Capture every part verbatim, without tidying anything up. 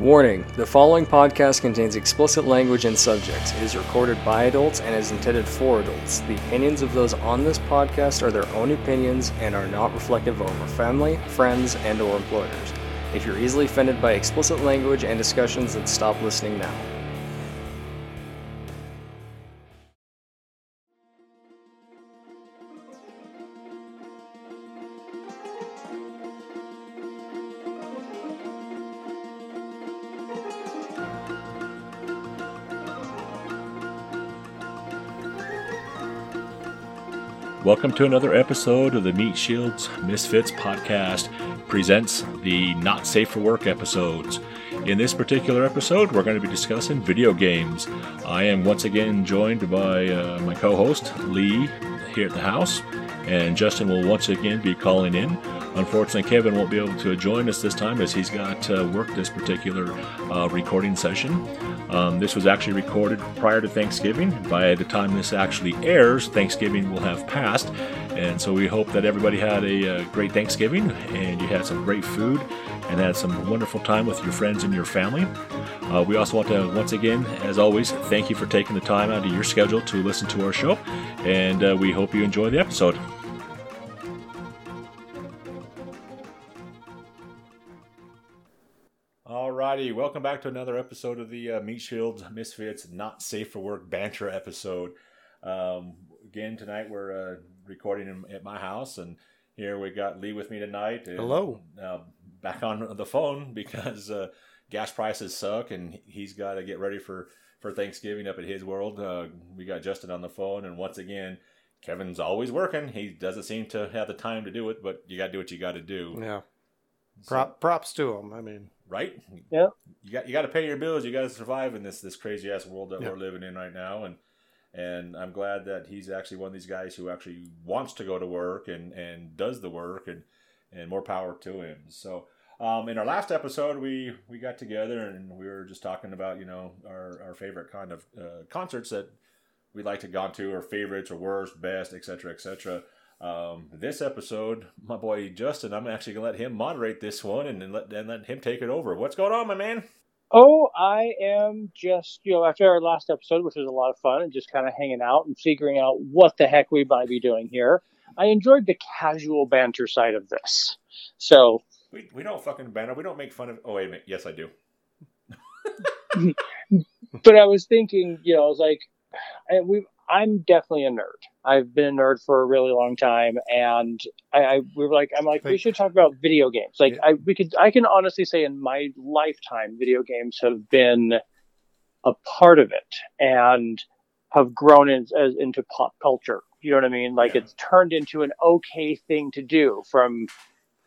Warning, the following podcast contains explicit language and subjects. It is recorded by adults and is intended for adults. The opinions of those on this podcast are their own opinions and are not reflective of our family, friends, and or employers. If you're easily offended by explicit language and discussions, then stop listening now. Welcome to another episode of the Meat Shields Misfits Podcast presents the Not Safe for Work episodes. In this particular episode, we're going to be discussing video games. I am once again joined by uh, my co-host, Lee, here at the house, and Justin will once again be calling in. Unfortunately, Kevin won't be able to join us this time as he's got uh, work this particular uh, recording session. Um, this was actually recorded prior to Thanksgiving. By the time this actually airs, Thanksgiving will have passed. And so we hope that everybody had a uh, great Thanksgiving and you had some great food and had some wonderful time with your friends and your family. Uh, we also want to, once again, as always, thank you for taking the time out of your schedule to listen to our show. And uh, we hope you enjoy the episode. Welcome back to another episode of the uh, Meat Shields Misfits Not Safe for Work banter episode. Um, again, tonight we're uh, recording in, at my house, and here we got Lee with me tonight. And, hello. Uh, back on the phone because uh, gas prices suck, and he's got to get ready for, for Thanksgiving up at his world. Uh, we got Justin on the phone, and once again, Kevin's always working. He doesn't seem to have the time to do it, but you got to do what you got to do. Yeah. Prop, props to him. I mean, right? Yeah. You got you got to pay your bills. You got to survive in this this crazy ass world that yeah. we're living in right now. And and I'm glad that he's actually one of these guys who actually wants to go to work and, and does the work, and, and more power to him. So um, in our last episode, we, we got together and we were just talking about you know our, our favorite kind of uh, concerts that we'd like to go to, or favorites, or worst, best, et cetera, et cetera. Um, this episode, my boy Justin, I'm actually gonna let him moderate this one and, and let and let him take it over. What's going on, my man? Oh, I am just, you know, after our last episode, which was a lot of fun, and just kind of hanging out and figuring out what the heck we might be doing here. I enjoyed the casual banter side of this. So we we don't fucking banter. We don't make fun of. Oh wait a minute. Yes, I do. But I was thinking, you know, I was like, I, we've. I'm definitely a nerd. I've been a nerd for a really long time, and I, I we were like, I'm like, we should talk about video games. Like, yeah. I we could, I can honestly say, in my lifetime, video games have been a part of it and have grown in, as into pop culture. You know what I mean? Like, yeah. It's turned into an okay thing to do, from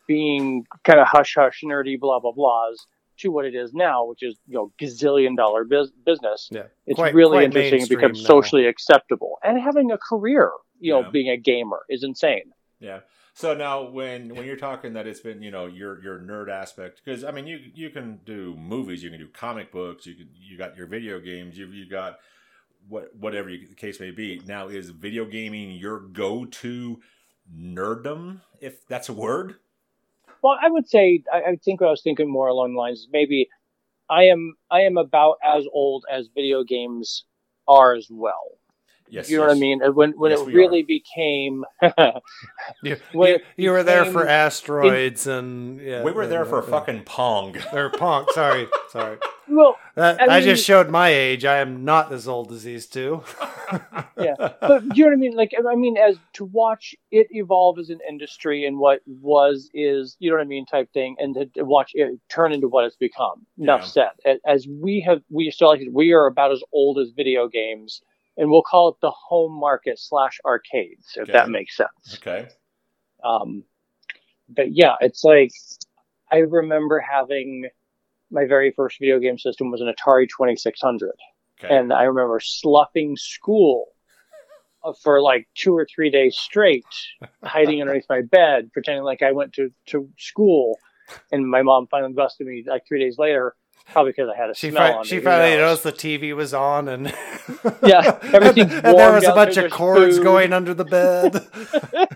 being kind of hush hush nerdy blah blah blahs to what it is now, which is, you know, gazillion dollar biz- business. Yeah. It's quite, really quite interesting. It becomes socially now. acceptable. And having a career, you yeah. know, being a gamer is insane. Yeah. So now when, when you're talking that it's been, you know, your, your nerd aspect, because I mean, you, you can do movies, you can do comic books, you can, you got your video games, you've, you got what, whatever you, the case may be. Now, is video gaming your go-to nerddom, if that's a word? Well, I would say, I, I think what I was thinking more along the lines is maybe I am I am about as old as video games are as well. Yes, you know yes. what I mean? When when yes, it really are. became... you, you, you were there for asteroids in, and... Yeah, we were there and, for and, fucking Pong. Or Pong, sorry, sorry. Well, that, I, mean, I just showed my age. I am not as old as these two. Yeah, but you know what I mean? Like, I mean, as to watch it evolve as an industry and what was is, you know what I mean, type thing, and to watch it turn into what it's become. Enough yeah. said. As we have, we still like, we are about as old as video games, and we'll call it the home market slash arcades, if okay. that makes sense. Okay. Um, but yeah, it's like, I remember having... My very first video game system was an Atari twenty-six hundred. Okay. And I remember sloughing school for like two or three days straight, hiding underneath my bed, pretending like I went to, to school. And my mom finally busted me like three days later, probably because I had a she smell fi- on she me. She finally noticed the T V was on. And yeah, everything's warm. And there was a bunch of cords food. going under the bed.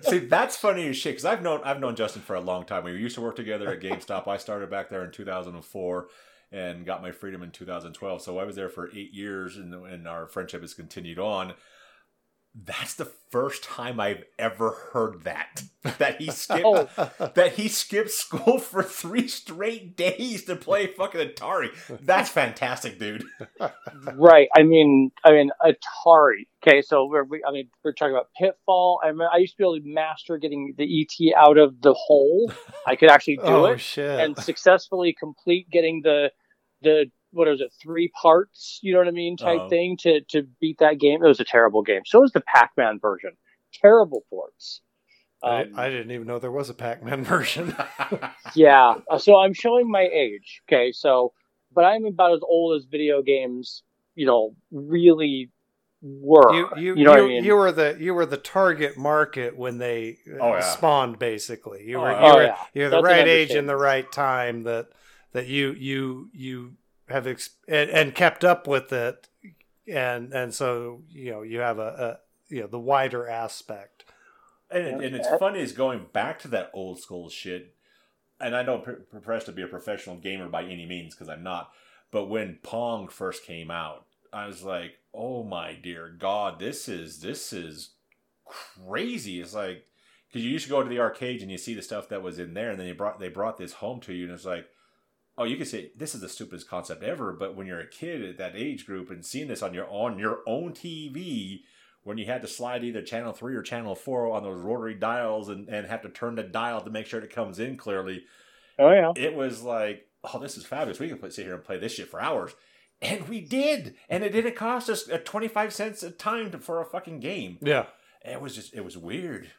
See, that's funny as shit, because I've known I've known Justin for a long time. We used to work together at GameStop. I started back there in two thousand four, and got my freedom in two thousand twelve. So I was there for eight years and, and our friendship has continued on. That's the first time I've ever heard that. That he skipped oh. that he skipped school for three straight days to play fucking Atari. That's fantastic, dude. Right. I mean, I mean Atari. Okay, so we're we, I mean we're talking about Pitfall. I mean, I used to be able to master getting the E T out of the hole. I could actually do oh, it shit. and successfully complete getting the the what was it, three parts, you know what I mean, type Uh-oh. thing to, to beat that game. It was a terrible game. So was the Pac Man version. Terrible ports. Um, I, I didn't even know there was a Pac Man version. Yeah. So I'm showing my age. Okay. So, but I'm about as old as video games, you know, really were. You, you, you know you, what I mean? You were the, you were the target market when they oh, yeah. spawned, basically. You were, oh, you were, oh, yeah. you're the That's right age and the right time that, that you, you, you, have exp- and, and kept up with it, and and so you know you have a, a you know the wider aspect, and and it's funny is going back to that old school shit, and I don't pre- profess to be a professional gamer by any means because I'm not, but when Pong first came out, I was like, oh my dear God, this is this is crazy. It's like, because you used to go to the arcade and you see the stuff that was in there, and then you brought they brought this home to you, and it's like, oh, you could say this is the stupidest concept ever, but when you're a kid at that age group and seeing this on your on your own T V, when you had to slide either channel three or channel four on those rotary dials and, and have to turn the dial to make sure it comes in clearly. Oh yeah. It was like, oh, this is fabulous. We can play, sit here and play this shit for hours. And we did. And it didn't cost us twenty-five cents a time to, for a fucking game. Yeah. And it was just, it was weird.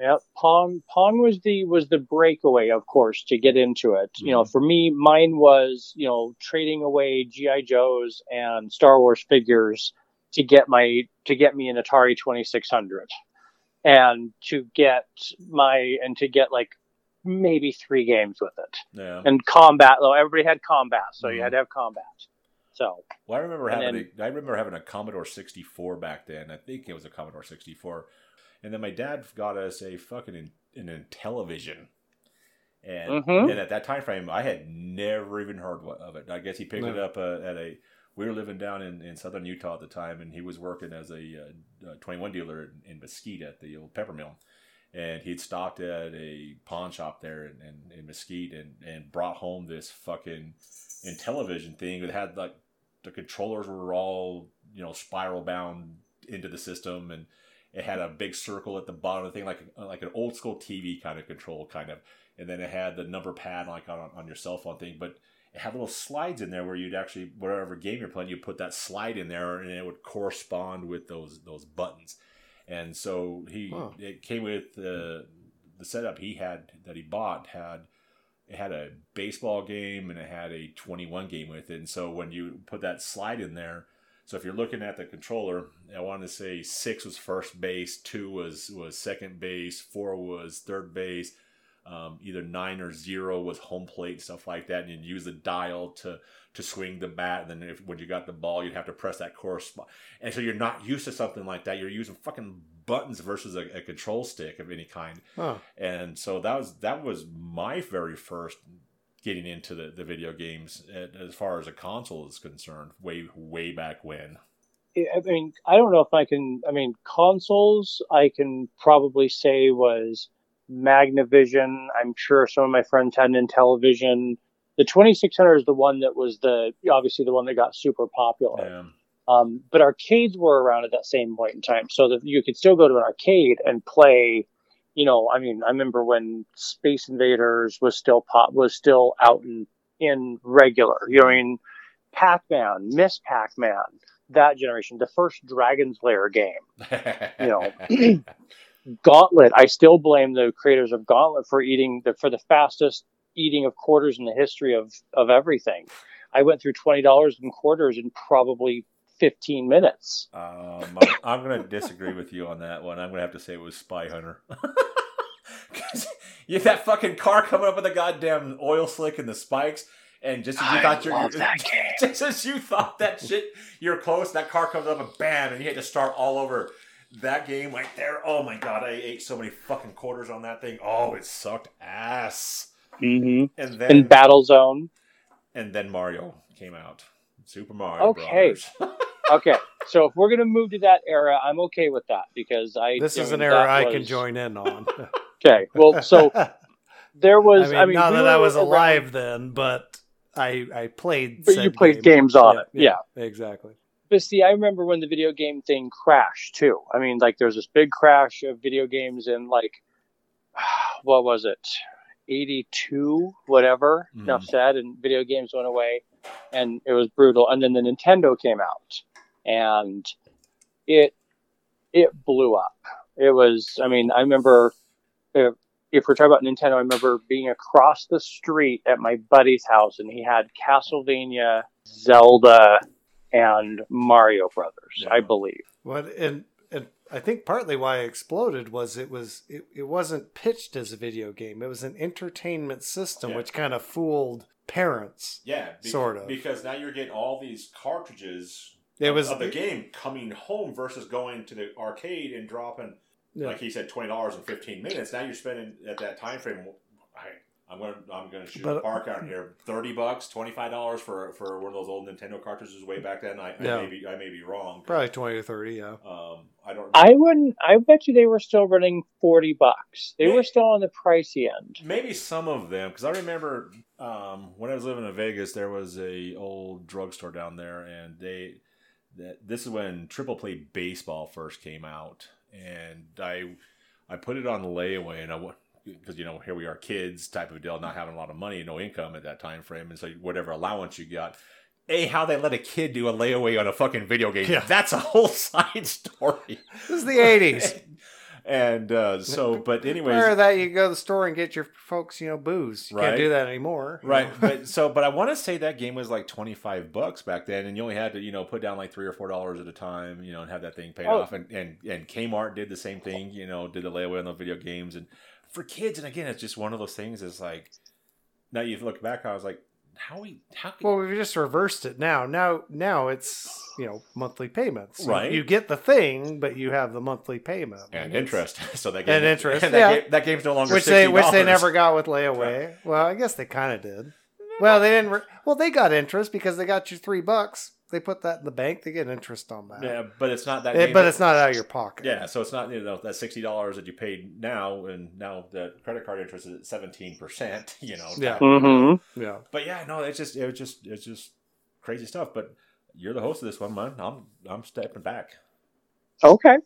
Yeah, Pong Pong was the was the breakaway, of course, to get into it. Mm-hmm. You know, for me, mine was, you know, trading away G I. Joes and Star Wars figures to get my to get me an Atari twenty-six hundred and to get my and to get like maybe three games with it. Yeah. And combat, though, everybody had combat, so mm-hmm. you had to have combat. So, well, I remember having then, a, I remember having a Commodore sixty-four back then. I think it was a Commodore sixty-four. And then my dad got us a fucking in, an Intellivision, and mm-hmm. and at that time frame, I had never even heard of it. I guess he picked no. it up uh, at a. We were living down in, in southern Utah at the time, and he was working as a uh, twenty-one dealer in, in Mesquite at the old Peppermill, and he'd stopped at a pawn shop there in, in, in Mesquite and, and brought home this fucking Intellivision thing that had like the controllers were all, you know, spiral bound into the system and. It had a big circle at the bottom of the thing, like like an old school T V kind of control, kind of. And then it had the number pad, like on, on your cell phone thing. But it had little slides in there where you'd actually, whatever game you're playing, you put that slide in there, and it would correspond with those those buttons. And so he, huh. it came with the the setup he had that he bought had it had a baseball game and it had a twenty-one game with it. And so when you put that slide in there. So if you're looking at the controller, I wanted to say six was first base, two was, was second base, four was third base, um, either nine or zero was home plate, stuff like that. And you'd use the dial to to swing the bat. And then if, when you got the ball, you'd have to press that correspond. And so you're not used to something like that. You're using fucking buttons versus a, a control stick of any kind. Huh. And so that was that was my very first getting into the, the video games as far as a console is concerned, way, way back when. I mean, I don't know if I can, I mean, consoles, I can probably say was Magnavision. I'm sure some of my friends had an Intellivision. The twenty-six hundred is the one that was the, obviously the one that got super popular. Yeah. Um, but arcades were around at that same point in time. So that you could still go to an arcade and play. You know, I mean, I remember when Space Invaders was still pop, was still out in, in regular. You know, I mean, Pac Man, Miss Pac Man, that generation, the first Dragon's Lair game. You know, Gauntlet. I still blame the creators of Gauntlet for eating the for the fastest eating of quarters in the history of of everything. I went through twenty dollars in quarters in probably fifteen minutes. Um, I'm going to disagree with you on that one. I'm going to have to say it was Spy Hunter. You have that fucking car coming up with a goddamn oil slick and the spikes, and just as you I thought you're just as you thought that shit, you're close. That car comes up and bam, and you had to start all over. That game right there. Oh my god, I ate so many fucking quarters on that thing. Oh, it sucked ass. Mm-hmm. And then and Battlezone. And then Mario came out. Super Mario okay. Brothers. Okay. So if we're going to move to that era, I'm okay with that because I... This is an era I was... can join in on. Okay. Well, so there was... I mean, I mean not we that I was alive around... then, but I I played... But you played games, games on yeah, it. Yeah, yeah. Exactly. But see, I remember when the video game thing crashed, too. I mean, like, there was this big crash of video games in, like, what was it? eighty-two, whatever. Mm. Enough said, and video games went away, and it was brutal. And then the Nintendo came out, and it it blew up. It was, I mean, I remember, if, if we're talking about Nintendo, I remember being across the street at my buddy's house, and he had Castlevania, Zelda... and Mario Brothers, yeah. I believe. Well, and and I think partly why it exploded was it was it, it wasn't pitched as a video game. It was an entertainment system, yeah. which kind of fooled parents. Yeah, be- sort of. Because now you're getting all these cartridges it was, of the game coming home versus going to the arcade and dropping, yeah. like he said, twenty dollars in fifteen minutes. Now you're spending at that time frame. I, I'm gonna I'm gonna shoot a bark out here. Thirty bucks, twenty five dollars for for one of those old Nintendo cartridges way back then. I, yeah. I may be I may be wrong. Probably twenty or thirty. Yeah. Um, I don't. Remember. I wouldn't. I bet you they were still running forty bucks. They maybe, were still on the pricey end. Maybe some of them, because I remember um, when I was living in Vegas, there was a old drugstore down there, and they that this is when Triple Play Baseball first came out, and I I put it on layaway, and I went. Because, you know, here we are kids type of deal, not having a lot of money, no income at that time frame. And so whatever allowance you got, hey, how they let a kid do a layaway on a fucking video game. Yeah. That's a whole side story. This is the eighties. And uh, so, but anyways. Prior to that, you go to the store and get your folks, you know, booze. You right? can't do that anymore. Right. But so, but I want to say that game was like twenty-five bucks back then. And you only had to, you know, put down like three or four dollars at a time, you know, and have that thing paid oh. off. And, and, and Kmart did the same thing, you know, did the layaway on the video games. And for kids, and again, it's just one of those things. Is like now you look back, I was like, how we how? Can... Well, we've just reversed it now. Now, now it's you know monthly payments. Right, you, you get the thing, but you have the monthly payment and interest. So that game, and interest, and that, yeah. game, that game's no longer which sixty dollars. They which they never got with layaway. Right. Well, I guess they kind of did. Well, they didn't. Re- well, they got interest because they got you three bucks. They put that in the bank. They get interest on that. Yeah, but it's not that. It, but that, it's not out of your pocket. Yeah, so it's not you know that sixty dollars that you paid now, and now the credit card interest is at seventeen percent. You know. Yeah. Mm-hmm. Yeah. But yeah, no, it's just it's just it's just crazy stuff. But you're the host of this one, man. I'm I'm stepping back. Okay.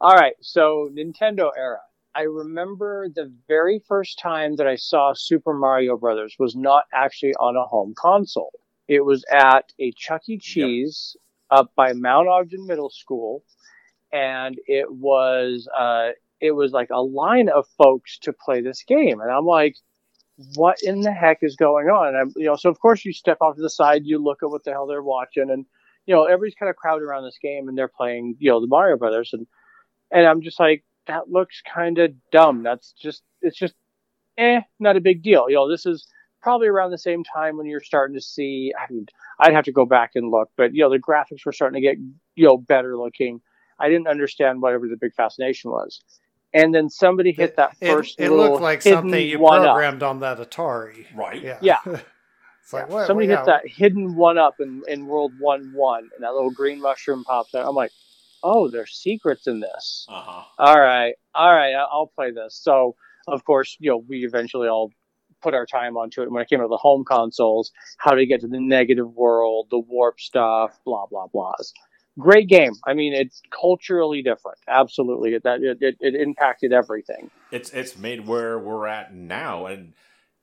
All right. So Nintendo era. I remember the very first time that I saw Super Mario Brothers was not actually on a home console. It was at a Chuck E. Cheese yep. up by Mount Ogden Middle School, and it was uh, it was like a line of folks to play this game, and I'm like, "What in the heck is going on?" And I'm, you know, so of course you step off to the side, you look at what the hell they're watching, and you know everybody's kind of crowded around this game, and they're playing, you know, the Mario Brothers, and and I'm just like, that looks kind of dumb. That's just it's just, eh, not a big deal. You know, this is. Probably around the same time when you're starting to see, I mean, I'd have to go back and look, but, you know, the graphics were starting to get, you know, better looking. I didn't understand whatever the big fascination was. And then somebody hit that first It, it little looked like something you programmed up. On that Atari. Right. Yeah. yeah. It's like, yeah. What, somebody hit out? That hidden one-up in, in World one one, and that little green mushroom pops out. I'm like, oh, there's secrets in this. Uh-huh. All right. All right. I'll play this. So, of course, you know, we eventually all put our time onto it. And when it came out of the home consoles, how to get to the negative world, the warp stuff, blah, blah, blahs. Great game. I mean, it's culturally different. Absolutely. It, that, it, it impacted everything. It's it's made where we're at now. And,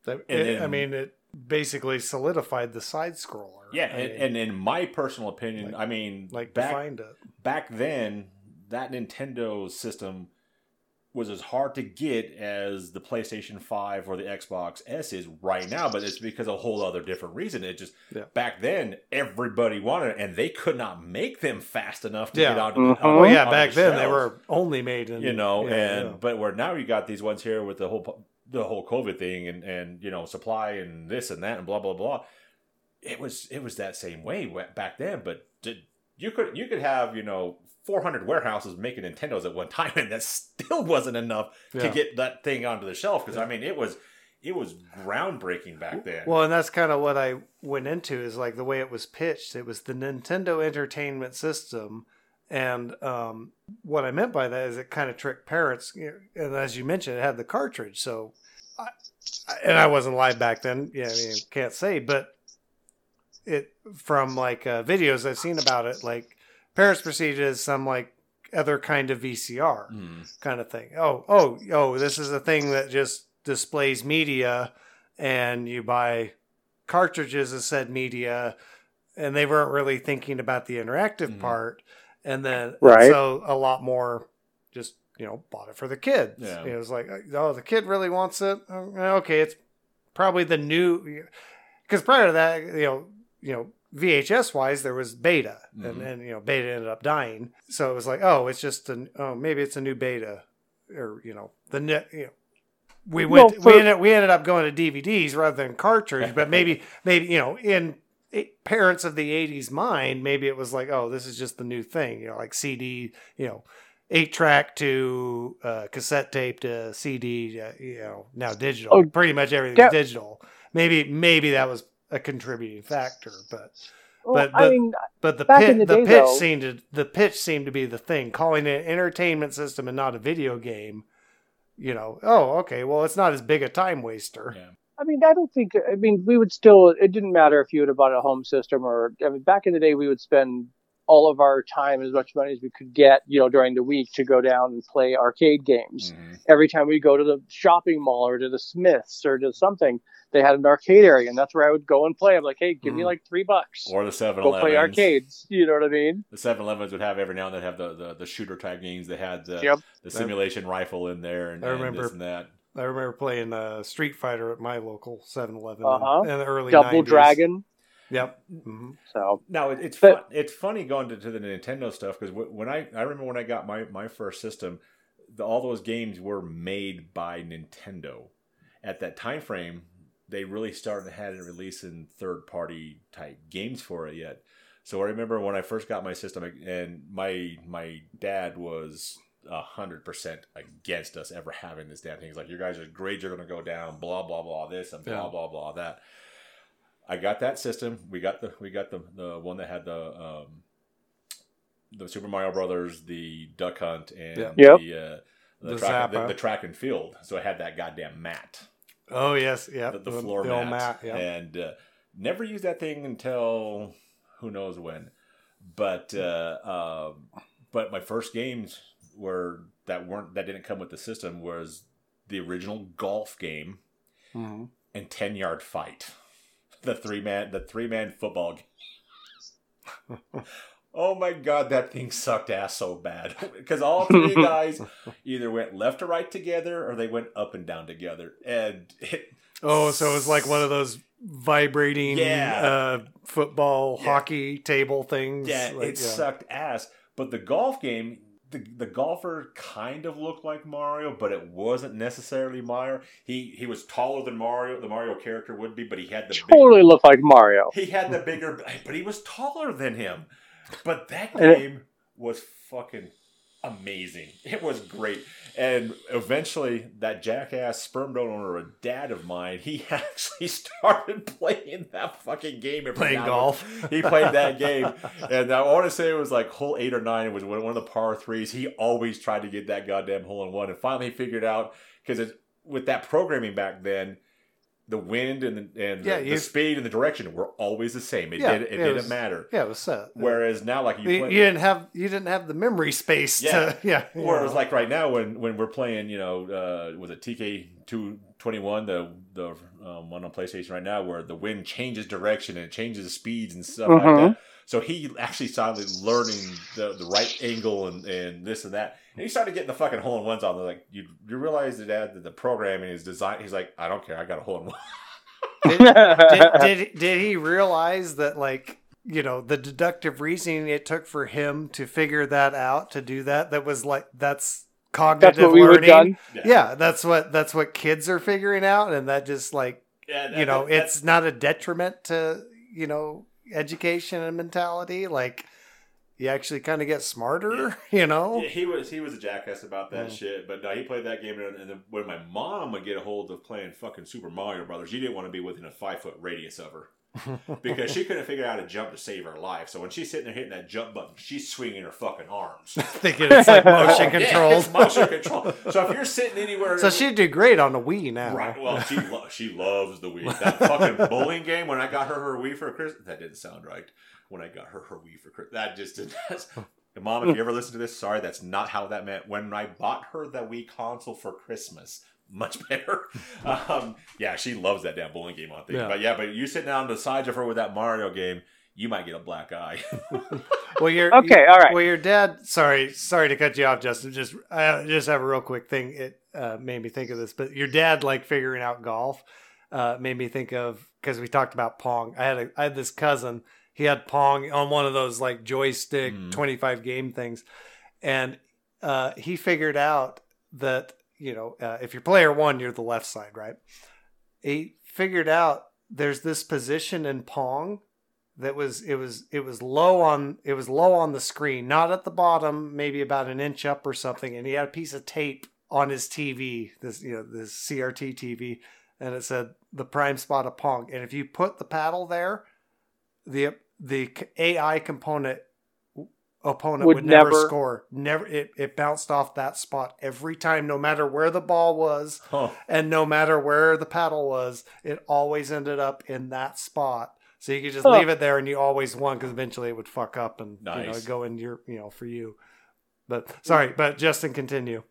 and it, then, I mean, it basically solidified the side-scroller. Yeah. And, mean, and in my personal opinion, like, I mean, like back, defined it. Back then, that Nintendo system was as hard to get as the PlayStation five or the Xbox S is right now, but it's because of a whole other different reason. It just, yeah. back then, everybody wanted it, and they could not make them fast enough to yeah. get out of mm-hmm. Oh, yeah, back the then, shelves. They were only made in... You know, yeah, and yeah. but where now you got these ones here with the whole the whole COVID thing and, and, you know, supply and this and that and blah, blah, blah. It was it was that same way back then, but did, you could you could have, you know... four hundred warehouses making Nintendos at one time, and that still wasn't enough yeah. to get that thing onto the shelf. Because yeah. I mean, it was it was groundbreaking back then. Well, and that's kind of what I went into, is like the way it was pitched. It was the Nintendo Entertainment System. And um, what I meant by that is it kind of tricked parents. And as you mentioned, it had the cartridge. So, I, and I wasn't live back then. Yeah, I mean, can't say. But it from like uh, videos I've seen about it, like parents perceived it as some like other kind of V C R mm. kind of thing. Oh, oh, oh, this is a thing that just displays media, and you buy cartridges of said media. And they weren't really thinking about the interactive mm. part. And then right. and so a lot more just, you know, bought it for the kids. Yeah. It was like, oh, the kid really wants it. Okay, it's probably the new, because prior to that, you know, you know, V H S wise, there was Beta, mm-hmm. and and you know, Beta ended up dying. So it was like, oh, it's just an oh, maybe it's a new Beta, or you know, the net. You know, we went, well, for- we ended we ended up going to D V Ds rather than cartridge, but maybe maybe you know in. It, parents of the eighties mind, maybe it was like, oh, this is just the new thing, you know, like C D, you know, eight track to uh, cassette tape to C D, uh, you know, now digital, oh, pretty much everything's that, digital. Maybe, maybe that was a contributing factor, but, well, but, but, I mean, but the, pit, the, the day, pitch though, seemed to, the pitch seemed to be the thing, calling it an entertainment system and not a video game. You know, oh, okay, well, it's not as big a time waster. Yeah. I mean, I don't think, I mean, we would still, it didn't matter if you would have bought a home system or, I mean, back in the day, we would spend all of our time, as much money as we could get, you know, during the week to go down and play arcade games. Mm-hmm. Every time we go to the shopping mall or to the Smiths or to something, they had an arcade area, and that's where I would go and play. I'm like, hey, give mm-hmm. me like three bucks. Or the seven elevens. Go play arcades. You know what I mean? The seven elevens would have every now and then have the, the, the shooter type games. They had the, yep. the simulation I, rifle in there and, I remember. and this and that. I remember playing uh, Street Fighter at my local seven eleven uh-huh. in, in the early Double nineties. Double Dragon. Yep. Mm-hmm. So now it, it's but, fun, it's funny going to, to the Nintendo stuff, because when I I remember when I got my, my first system, the, all those games were made by Nintendo. At that time frame, they really started hadn't releasing third party type games for it yet. So I remember when I first got my system, and my my dad was a hundred percent against us ever having this damn thing. He's like, you guys are grades are going to go down, blah, blah, blah, this and blah, yeah. blah, blah, that. I got that system. We got the, we got the, the one that had the, um, the Super Mario Brothers, the Duck Hunt, and yeah. the, yep. uh, the, the, track, the, the track and field. So I had that goddamn mat. Oh yes. Yeah. The, the floor the mat, mat yeah. and, uh, never used that thing until who knows when, but, uh, um, uh, but my first games, were that weren't that didn't come with the system was the original golf game mm-hmm. and ten yard fight, the three man the three man football game. Oh my god, that thing sucked ass so bad, because all three guys either went left to right together or they went up and down together, and it, oh so it was like one of those vibrating yeah. uh football yeah. hockey table things. Yeah, like, it yeah. sucked ass. But the golf game, The the golfer kind of looked like Mario, but it wasn't necessarily Mario. He he was taller than Mario, the Mario character would be, but he had the totally bigger, looked like Mario. He had the bigger, but he was taller than him. But that game was fucking amazing. It was great, and eventually that jackass sperm donor owner, a dad of mine, he actually started playing that fucking game. Playing golf, he played that game, and I want to say it was like hole eight or nine. It was one of the par threes. He always tried to get that goddamn hole in one, and finally he figured out, because with that programming back then, the wind and the, and yeah, the, the speed and the direction were always the same. It, yeah, did, it, it didn't was, matter. Yeah, it was set. Whereas now, like you, you, play, you didn't have you didn't have the memory space. Yeah, to, yeah. Whereas like right now, when, when we're playing, you know, uh, was it T K two twenty-one, the the um, one on PlayStation right now, where the wind changes direction and it changes speeds and stuff mm-hmm. like that. So he actually started learning the, the right angle and, and this and that. And he started getting the fucking hole in ones on. Like you, you realize that, that the programming is designed. He's like, I don't care. I got a hole in one. Did, did, did, did he realize that, like, you know, the deductive reasoning it took for him to figure that out, to do that, that was like, that's cognitive that's what we learning. Were done. Yeah. yeah, that's what that's what kids are figuring out, and that just like, yeah, that, you know, that, that, it's not a detriment to, you know, education and mentality. Like you actually kind of get smarter, yeah. you know? Yeah, he was he was a jackass about that mm. shit, but no, he played that game, and then when my mom would get a hold of playing fucking Super Mario Brothers, you didn't want to be within a five-foot radius of her. Because she couldn't figure out how to jump to save her life. So when she's sitting there hitting that jump button, she's swinging her fucking arms. Thinking it's like motion control. Yeah, it's motion control. So if you're sitting anywhere... So she'd do great on the Wii now. Right. Well, she lo- she loves the Wii. That fucking bowling game, when I got her her Wii for Christmas... That didn't sound right. When I got her her Wii for Christmas... That just didn't... Mom, if you ever listen to this, sorry, that's not how that meant. When I bought her the Wii console for Christmas... Much better. Um, yeah, she loves that damn bowling game on thing. Yeah. But yeah, but you sit down beside of her with that Mario game, you might get a black eye. well, you're okay. You, all right. Well, your dad. Sorry, sorry to cut you off, Justin. Just I just have a real quick thing. It uh, made me think of this. But your dad, like figuring out golf, uh, made me think of because we talked about Pong. I had a, I had this cousin. He had Pong on one of those like joystick mm. twenty-five game things, and uh, he figured out that. You know, uh, if you're player one, you're the left side, right? He figured out there's this position in Pong that was it was it was low on it was low on the screen, not at the bottom, maybe about an inch up or something. And he had a piece of tape on his T V, this you know this C R T T V, and it said the prime spot of Pong. And if you put the paddle there, the the A I component. Opponent would, would never, never score. Never it, it bounced off that spot every time, no matter where the ball was huh. and no matter where the paddle was, it always ended up in that spot. So you could just huh. leave it there and you always won because eventually it would fuck up and nice. you know, go in your you know for you. But sorry, but Justin, continue.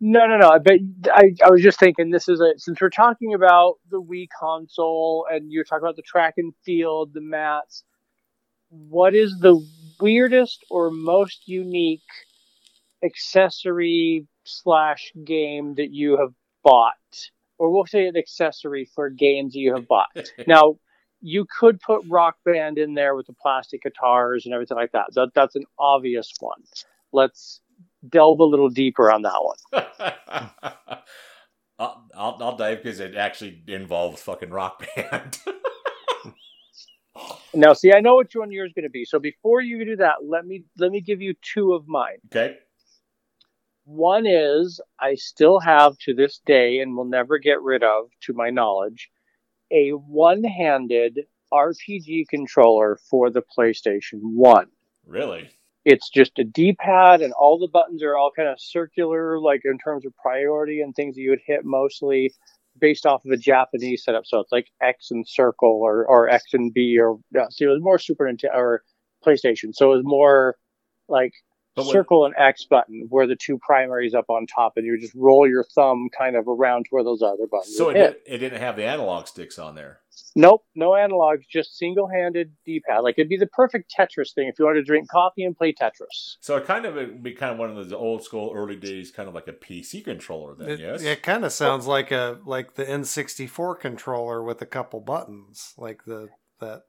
No, no, no. But I, I was just thinking this is a since we're talking about the Wii console and you're talking about the track and field, the mats. What is the weirdest or most unique accessory slash game that you have bought? Or we'll say an accessory for games you have bought. Now, you could put Rock Band in there with the plastic guitars and everything like that. that that's an obvious one. Let's delve a little deeper on that one. I'll, I'll, I'll dive because it actually involves fucking Rock Band. Now, see, I know which one yours is going to be. So before you do that, let me let me give you two of mine. Okay. One is I still have to this day and will never get rid of, to my knowledge, a one-handed R P G controller for the PlayStation one. Really? It's just a D-pad, and all the buttons are all kind of circular, like in terms of priority and things that you would hit mostly. Based off of a Japanese setup, so it's like X and circle, or, or X and B, or yeah, see, so it was more Super Nintendo or PlayStation, so it was more like but circle what, and X button were the two primaries up on top, and you would just roll your thumb kind of around to where those other buttons. So it did, it didn't have the analog sticks on there. Nope, no analogs, just single-handed D-pad. Like it'd be the perfect Tetris thing if you wanted to drink coffee and play Tetris. So it kind of would be kind of one of those old school early days, kind of like a P C controller. Then it, yes, it kind of sounds oh. like a like the N sixty-four controller with a couple buttons, like the that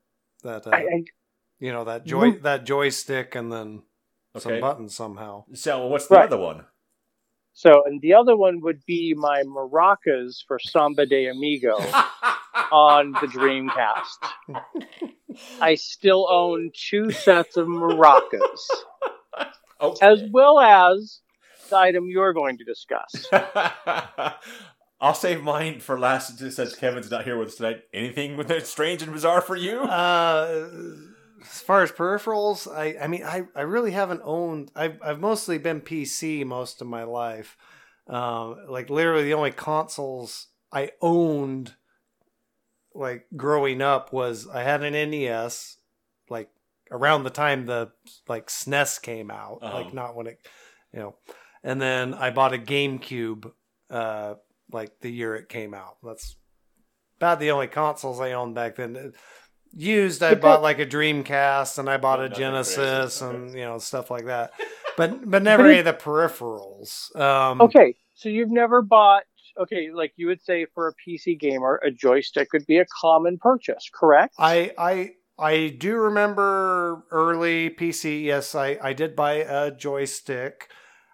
that uh, I, I, you know that joy mm-hmm. that joystick and then okay. some buttons somehow. So what's the right. other one? So and the other one would be my maracas for Samba de Amigo. On the Dreamcast. I still own two sets of maracas. Okay. As well as the item you're going to discuss. I'll save mine for last since Kevin's not here with us tonight. Anything strange and bizarre for you? Uh, as far as peripherals, I, I mean, I, I really haven't owned... I've, I've mostly been P C most of my life. Uh, like, literally the only consoles I owned... like growing up was I had an N E S like around the time the like S N E S came out, uh-huh. like not when it, you know, and then I bought a GameCube, uh, like the year it came out. That's about the only consoles I owned back then. Used. I bought like a Dreamcast and I bought a Genesis and, you know, stuff like that, but, but never any of the peripherals. Um, okay. So you've never bought, Okay, like you would say for a P C gamer, a joystick would be a common purchase, correct? I I, I do remember early P C, yes, I, I did buy a joystick.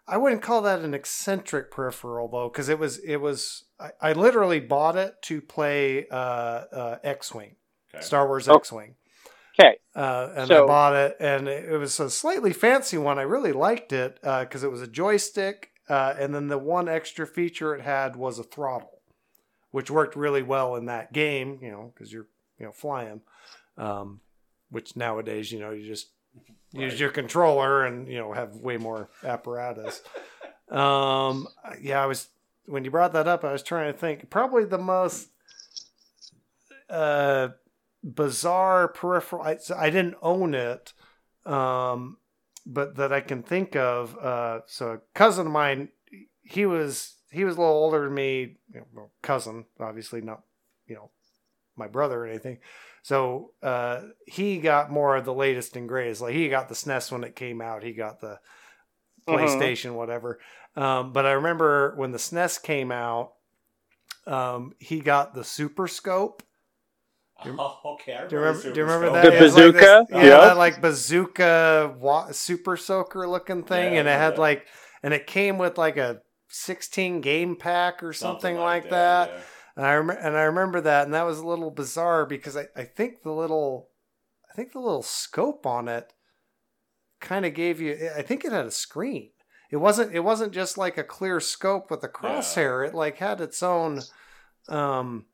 I wouldn't call that an eccentric peripheral, though, because it was, it was I, I literally bought it to play uh, uh, X Wing, okay. Star Wars oh. X Wing. Okay. Uh, and so, I bought it, and it was a slightly fancy one. I really liked it because uh, it was a joystick, uh, and then the one extra feature it had was a throttle, which worked really well in that game, you know, because you're, you know, flying, um, which nowadays, you know, you just right. use your controller and, you know, have way more apparatus. um, yeah, I was, when you brought that up, I was trying to think, probably the most... Uh, bizarre peripheral I, I didn't own it um but that I can think of uh so a cousin of mine, he was he was a little older than me, you know, well, cousin obviously, not, you know, my brother or anything, so uh he got more of the latest and greatest, like he got the S N E S when it came out, he got the PlayStation uh-huh. whatever, um but I remember when the S N E S came out, um he got the Super Scope. Do you, oh, okay. I do you remember, do you remember that? The bazooka? Like, yeah, that like bazooka wa- super soaker looking thing. Yeah, and it had yeah. like, and it came with like a sixteen game pack or something, something like, like that. that. Yeah. And I remember, and I remember that. And that was a little bizarre because I, I think the little, I think the little scope on it kind of gave you, I think it had a screen. It wasn't, it wasn't just like a clear scope with a crosshair. Yeah. It like had its own, um,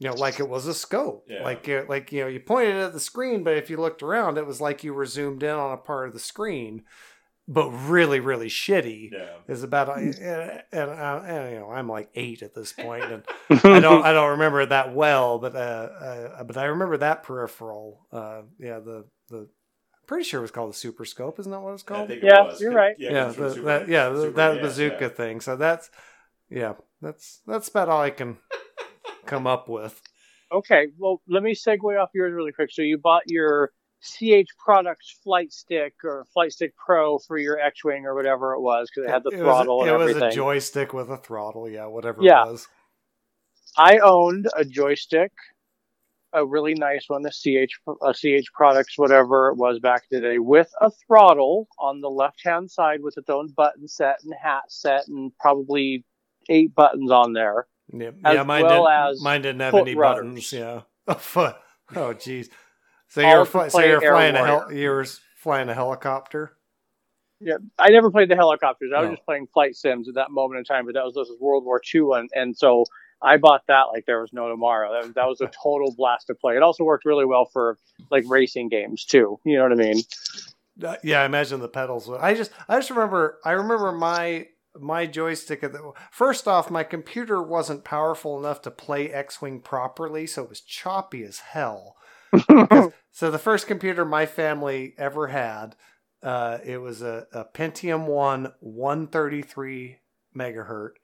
you know, like it was a scope, yeah. like, like, you know, you pointed at the screen, but if you looked around, it was like you were zoomed in on a part of the screen, but really, really shitty yeah. is about, and, and, and, you know, I'm like eight at this point, and I don't, I don't remember it that well, but, uh, uh, but I remember that peripheral. Uh, yeah. The, the, I'm pretty sure it was called the Super Scope. Isn't that what it's called? Yeah. It yeah was. You're right. Yeah. yeah the, Super, that, yeah. Super, that yeah, bazooka yeah. thing. So that's, yeah, that's, that's about all I can come up with. Okay, well, let me segue off yours really quick. So you bought your C H Products Flight Stick or Flight Stick Pro for your X-Wing or whatever it was, because it had the it throttle was a, and everything. It was a joystick with a throttle, yeah, whatever yeah. it was. I owned a joystick, a really nice one, the C H, uh, C H Products, whatever it was back in the day, with a throttle on the left-hand side with its own button set and hat set and probably eight buttons on there. Yeah, yeah, mine, well didn't, mine didn't have any rudders. buttons. Yeah, a foot. Oh, jeez. So you're fly, so you're flying a hel- you were flying a helicopter. Yeah, I never played the helicopters. I no. was just playing flight sims at that moment in time. But that was this was World War Two one, and so I bought that like there was no tomorrow. That was, that was a total blast to play. It also worked really well for like racing games too. You know what I mean? Uh, yeah, I imagine the pedals. I just I just remember I remember my. My joystick at the first off, my computer wasn't powerful enough to play X-Wing properly, so it was choppy as hell. So the first computer my family ever had, uh, it was a, a Pentium one, one thirty-three megahertz,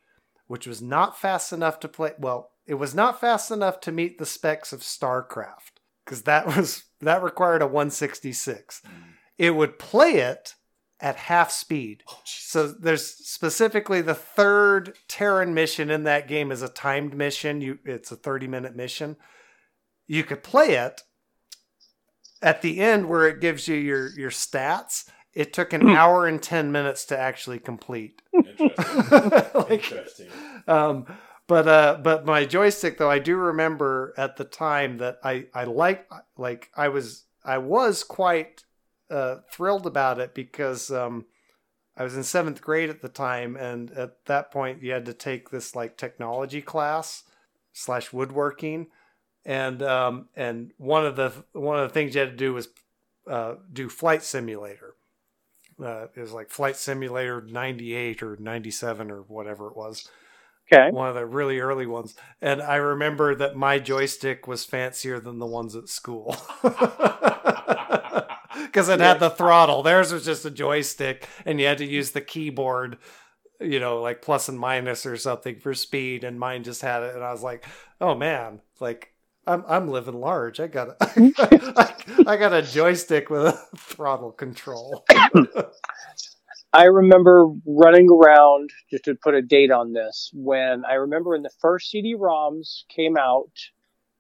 which was not fast enough to play. Well, it was not fast enough to meet the specs of StarCraft because that was that required a one sixty-six. It would play it at half speed. Oh, so there's specifically the third Terran mission in that game is a timed mission. You, it's a thirty minute mission. You could play it at the end where it gives you your, your stats. It took an hour and ten minutes to actually complete. Interesting. like, Interesting. Um, but, uh, but my joystick though, I do remember at the time that I, I like, like I was, I was quite, Uh, thrilled about it because um, I was in seventh grade at the time, and at that point you had to take this like technology class slash woodworking, and um, and one of the one of the things you had to do was uh, do Flight Simulator. Uh, it was like Flight Simulator ninety-eight or ninety-seven or whatever it was. Okay, one of the really early ones, and I remember that my joystick was fancier than the ones at school. Because it yeah. had the throttle. Theirs was just a joystick, and you had to use the keyboard, you know, like plus and minus or something for speed. And mine just had it, and I was like, "Oh man, like I'm I'm living large. I got I, I got a joystick with a throttle control." I remember running around just to put a date on this. When I remember when the first C D ROMs came out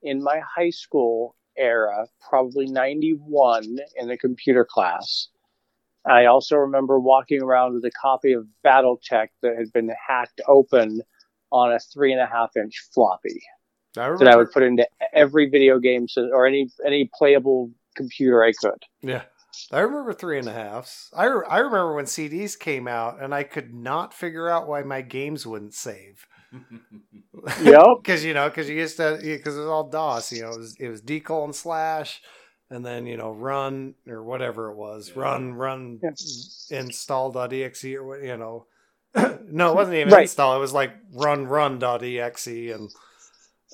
in my high school era, probably ninety-one, in the computer class. I also remember walking around with a copy of BattleTech that had been hacked open on a three and a half inch floppy I that I would put into every video game or any any playable computer I could. Yeah. I remember three and a halves. I, re- I remember when C Ds came out and I could not figure out why my games wouldn't save. Yep. Because, you know, because you used to, because it was all DOS, you know, it was, it was D colon slash and then, you know, run or whatever it was, yeah. run, run, yes. install dot E X E or what, you know. No, it wasn't even right. install. It was like run, run dot E X E. And,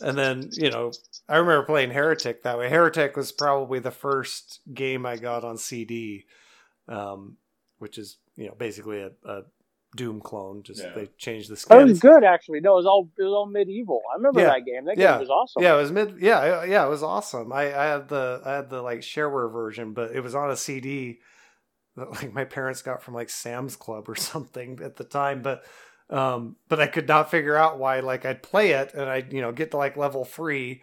and then, you know, I remember playing Heretic that way. Heretic was probably the first game I got on C D, um, which is, you know, basically a, a Doom clone. Just yeah. They changed the skin. That was good, actually. No, it was all it was all medieval. I remember yeah. that game. That yeah. game was awesome. Yeah, it was mid. Yeah, yeah, it was awesome. I, I had the I had the like shareware version, but it was on a C D that like my parents got from like Sam's Club or something at the time, but. Um, but I could not figure out why, like I'd play it and I'd, you know, get to like level three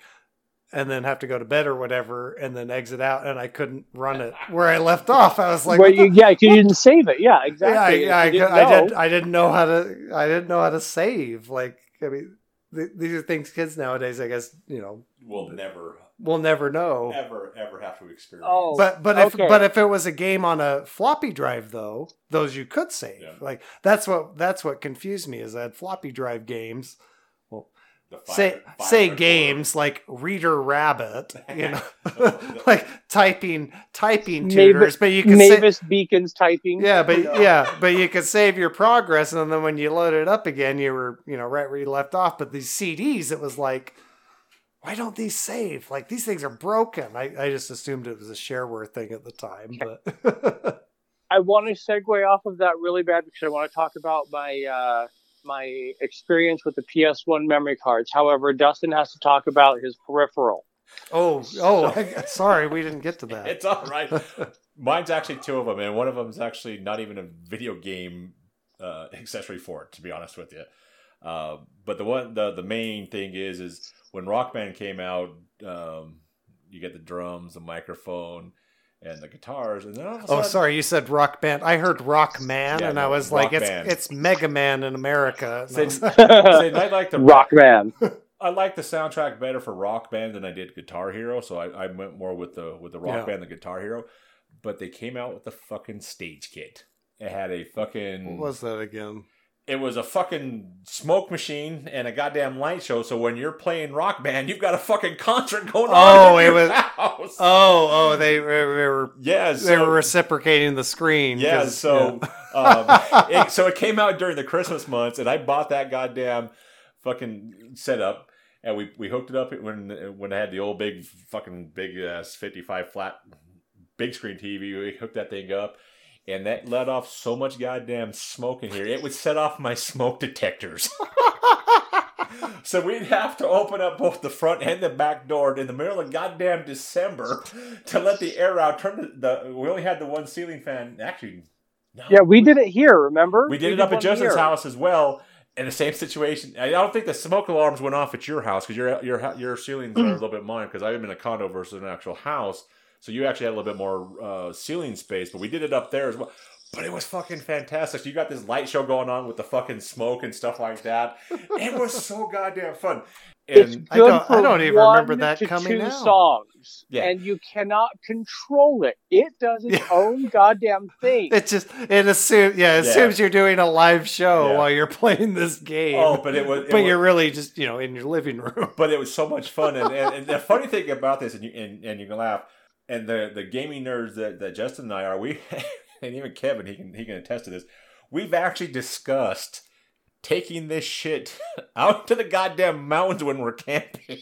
and then have to go to bed or whatever and then exit out and I couldn't run it where I left off. I was like, well, you, yeah, you didn't save it. Yeah, exactly. Yeah, I, I, didn't I, did, I didn't know how to, I didn't know how to save. Like, I mean, th- these are things kids nowadays, I guess, you know, will never, will never know. Ever, ever have to experience. Oh, but, but okay. if, but if it was a game on a floppy drive though, those you could save. Yeah. Like that's what that's what confused me is I had floppy drive games. Well, fire, say fire say games like Reader Rabbit, you know, like typing typing tutors, Mavis, but you can Mavis sa- Beacon's typing. Yeah, but yeah, but you could save your progress, and then when you load it up again, you were you know right where you left off. But these C Ds, it was like, why don't these save? Like these things are broken. I I just assumed it was a shareware thing at the time, but. I want to segue off of that really bad because I want to talk about my uh, my experience with the P S one memory cards. However, Dustin has to talk about his peripheral. Oh, oh, so, sorry, we didn't get to that. It's all right. Mine's actually two of them, and one of them is actually not even a video game uh, accessory for it, to be honest with you. Uh, but the one, the the main thing is, is when Rock Band came out, um, you get the drums, the microphone. And the guitars, and then all of a sudden, oh, sorry, you said Rock Band. I heard Rock Man, yeah, and no, I was like, it's band. It's Mega Man in America. So, so I like the Rock Man. I like the soundtrack better for Rock Band than I did Guitar Hero, so I, I went more with the with the Rock yeah. Band than Guitar Hero. But they came out with the fucking stage kit. It had a fucking. What was that again? It was a fucking smoke machine and a goddamn light show. So when you're playing Rock Band, you've got a fucking concert going oh, on. Oh, it was. House. Oh, oh, they, they were. Yeah, so, they were reciprocating the screen. Yeah, so yeah. Um, it, so it came out during the Christmas months, and I bought that goddamn fucking setup, and we we hooked it up when when I had the old big fucking big ass fifty-five flat big screen T V. We hooked that thing up. And that let off so much goddamn smoke in here. It would set off my smoke detectors. So we'd have to open up both the front and the back door in the middle of goddamn December to let the air out. Turn the, the we only had the one ceiling fan. Actually, no. Yeah, we did it here, remember? We did we it did up at Justin's here. House as well. In the same situation. I don't think the smoke alarms went off at your house because your, your, your ceilings are a little bit mine because I'm in a condo versus an actual house. So you actually had a little bit more uh, ceiling space, but we did it up there as well. But it was fucking fantastic. So you got this light show going on with the fucking smoke and stuff like that. It was so goddamn fun. And it's good I don't, for I don't even one remember that to coming two out. Songs, yeah. And you cannot control it. It does its yeah. own goddamn thing. It just it assumes yeah, it yeah. assumes you're doing a live show yeah. while you're playing this game. Oh, but it was, it but was, you're really just you know in your living room. But it was so much fun. And, and, and the funny thing about this, and you and, and you can laugh. And the, the gaming nerds that, that Justin and I are, we and even Kevin, he can he can attest to this. We've actually discussed taking this shit out to the goddamn mountains when we're camping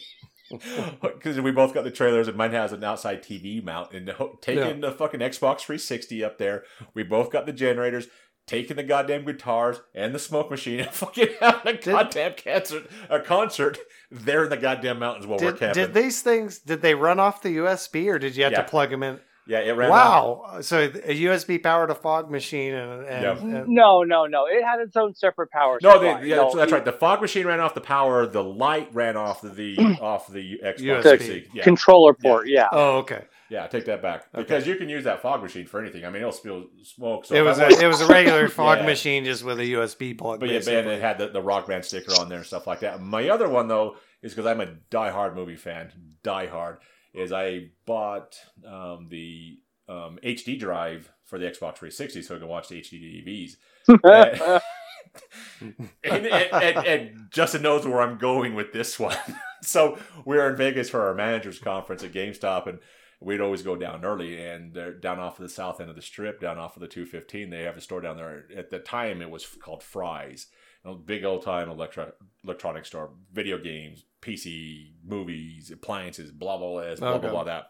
because we both got the trailers and mine has an outside T V mount and taking yeah. the fucking Xbox three sixty up there. We both got the generators. Taking the goddamn guitars and the smoke machine and fucking having a goddamn concert, a concert there in the goddamn mountains while did, we're camping. Did these things, did they run off the U S B or did you have yeah. to plug them in? Yeah, it ran Wow. off. So a U S B powered a fog machine and... and, yep. and no, no, no. It had its own separate power no, supply. They, yeah, no, that's it, right. The fog machine ran off the power. The light ran off the off the Xbox the yeah. controller port, yeah. yeah. Oh, okay. Yeah, take that back. Okay. Because you can use that fog machine for anything. I mean, it'll spill smoke. So it was a, it was a regular fog yeah. machine just with a U S B plug. But yeah, and it had the, the Rock Band sticker on there and stuff like that. My other one, though, is because I'm a diehard movie fan. Diehard. is I bought um, the um, H D drive for the Xbox three sixty so I could watch the H D D V Ds. and, and, and, and Justin knows where I'm going with this one. So we were in Vegas for our manager's conference at GameStop, and we'd always go down early, and they're down off of the south end of the strip, down off of the two fifteen. They have a store down there. At the time, it was called Fry's. A big old-time electro- electronic store. Video games, P C, movies, appliances, blah, blah, blah, blah, okay. blah, blah, that.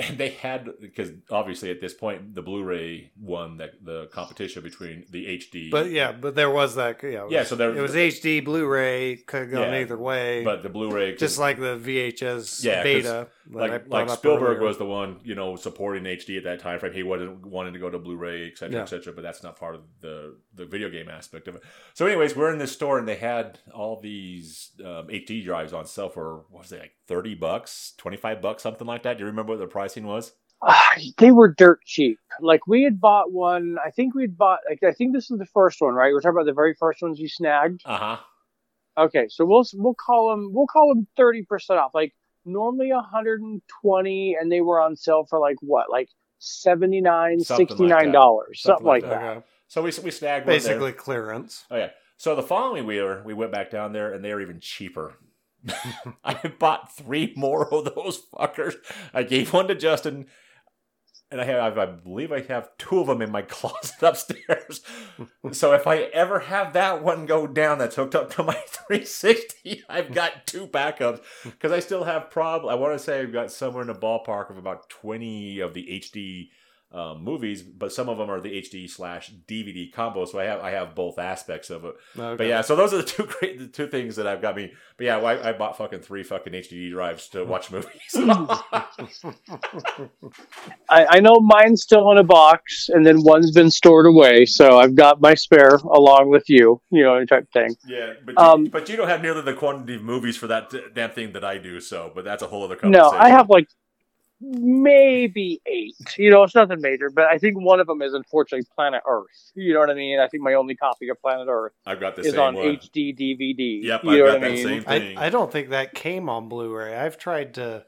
And they had, because obviously at this point, the Blu-ray won the, the competition between the H D. But yeah, but there was that. Yeah, was, yeah so there it was H D, Blu-ray, could have gone yeah, either way. But the Blu-ray. Just like the V H S yeah, beta. Like, like Spielberg earlier. was the one, you know, supporting H D at that time frame. He wasn't wanting to go to Blu-ray, et cetera, yeah. et cetera, but that's not part of the, the video game aspect of it. So anyways, we're in this store and they had all these um, H D drives on sale for, what was it, like thirty bucks, twenty-five bucks, something like that? Do you remember what the price was? Uh, they were dirt cheap. Like we had bought one, I think we'd bought, like, I think this is the first one, right? We're talking about the very first ones we snagged. Uh-huh. Okay, so we'll we'll call them we'll call them thirty percent off. Like normally one hundred twenty, and they were on sale for like what? Like seventy-nine dollars, something sixty-nine dollars, like something, something like that. that. Okay. So we we snagged one there. Basically clearance. Oh yeah. So the following we were we went back down there and they were even cheaper. I bought three more of those fuckers. I gave one to Justin, and I have—I believe I have two of them in my closet upstairs. So if I ever have that one go down that's hooked up to my three sixty, I've got two backups because I still have probably—I want to say I've got somewhere in the ballpark of about twenty of the H D um, movies, but some of them are the H D slash D V D combo. So I have I have both aspects of it. Okay. But yeah, so those are the two great the two things that I've got me. But yeah, I, I bought fucking three fucking H D drives to watch movies. I, I know mine's still in a box, and then one's been stored away. So I've got my spare along with you, you know, type thing. Yeah, but um, you, but you don't have nearly the quantity of movies for that damn thing that I do. So, but that's a whole other conversation. No, I have like. Maybe eight. You know, it's nothing major, but I think one of them is unfortunately Planet Earth. You know what I mean? I think my only copy of Planet Earth I've got the is same on one. H D D V D. Yep, you I've know got what that mean? Same thing. I, I don't think that came on Blu-ray. I've tried to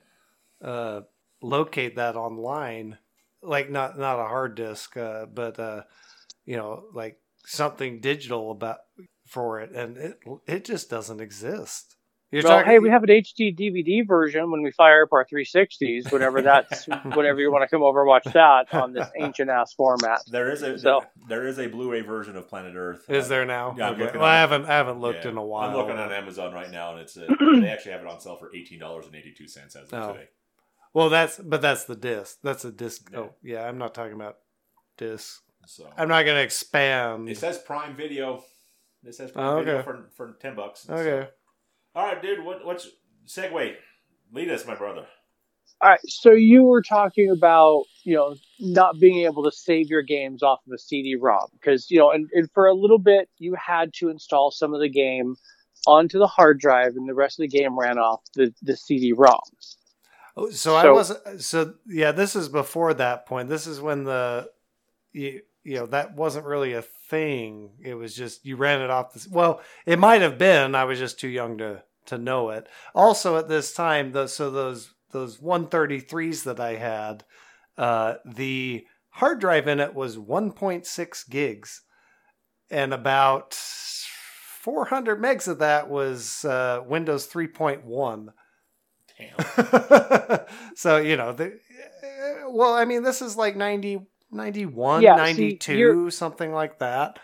uh, locate that online, like not not a hard disk, uh, but uh, you know, like something digital about for it, and it it just doesn't exist. You're well, talking, hey, we have an H D D V D version when we fire up our three sixties, whenever that's, whenever you want to come over and watch that on this ancient-ass format. There is a so, there is a Blu-ray version of Planet Earth. Is uh, there now? Yeah, okay. Well, on, I haven't I haven't looked yeah, in a while. I'm looking on Amazon right now, and it's a, they actually have it on sale for eighteen dollars and eighty-two cents as of oh. today. Well, that's but that's the disc. That's a disc. Yeah. Oh, yeah, I'm not talking about disc. So I'm not going to expand. It says Prime Video. It says Prime oh, okay. Video for, for ten bucks. Okay. So, all right, dude, what, what's segue? Lead us, my brother. All right, so you were talking about, you know, not being able to save your games off of a C D ROM because, you know, and, and for a little bit, you had to install some of the game onto the hard drive and the rest of the game ran off the, the C D ROM. Oh, so, so I wasn't, so yeah, this is before that point. This is when the, you, you know, that wasn't really a thing. It was just you ran it off the, well, it might have been I was just too young to to know it. Also at this time, the, so those those one thirty-threes that I had, uh the hard drive in it was one point six gigs, and about four hundred megs of that was uh Windows three point one. Damn. So you know the well I mean this is like ninety ninety-one, yeah, ninety-two, see, something like that.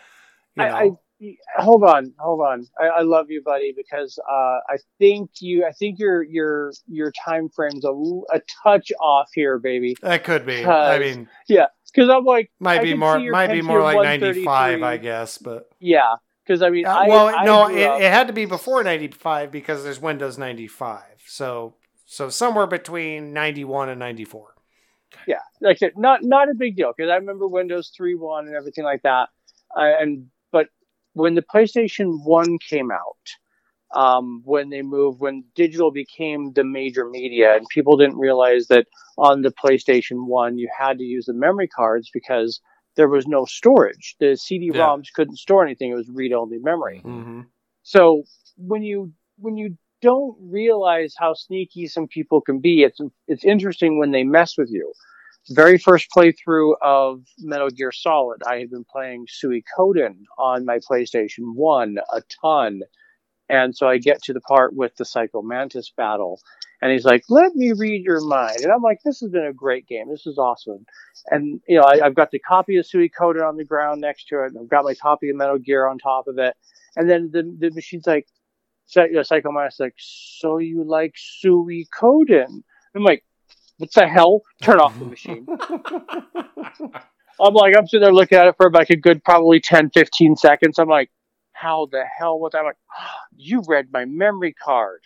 You I, know. I, hold on, hold on. I, I love you, buddy, because uh, I think you, I think your your your time frame's a, a touch off here, baby. That could be. I mean, yeah, because I'm like might I be more, might be more like ninety-five, I guess, but yeah, because I mean, uh, I, well, I, no, I it, it had to be before ninety-five because there's Windows ninety-five, so so somewhere between ninety-one and ninety-four. Yeah, like I said, not not a big deal because I remember Windows three point one and everything like that. Uh, and but when the PlayStation one came out, um, when they moved, when digital became the major media, and people didn't realize that on the PlayStation one you had to use the memory cards because there was no storage. The C D ROMs yeah. couldn't store anything; it was read-only memory. Mm-hmm. So when you when you don't realize how sneaky some people can be. It's it's interesting when they mess with you. Very first playthrough of Metal Gear Solid, I had been playing Suikoden on my PlayStation one a ton. And so I get to the part with the Psycho Mantis battle, and he's like, let me read your mind. And I'm like, this has been a great game. This is awesome. And, you know, I, I've got the copy of Suikoden on the ground next to it, and I've got my copy of Metal Gear on top of it. And then the, the machine's like, Psycho Mantis like, so you like Suikoden? I'm like, what the hell? Turn off the machine. I'm like, I'm sitting there looking at it for like a good probably ten, fifteen seconds. I'm like, how the hell was that? I'm like, oh, you read my memory card.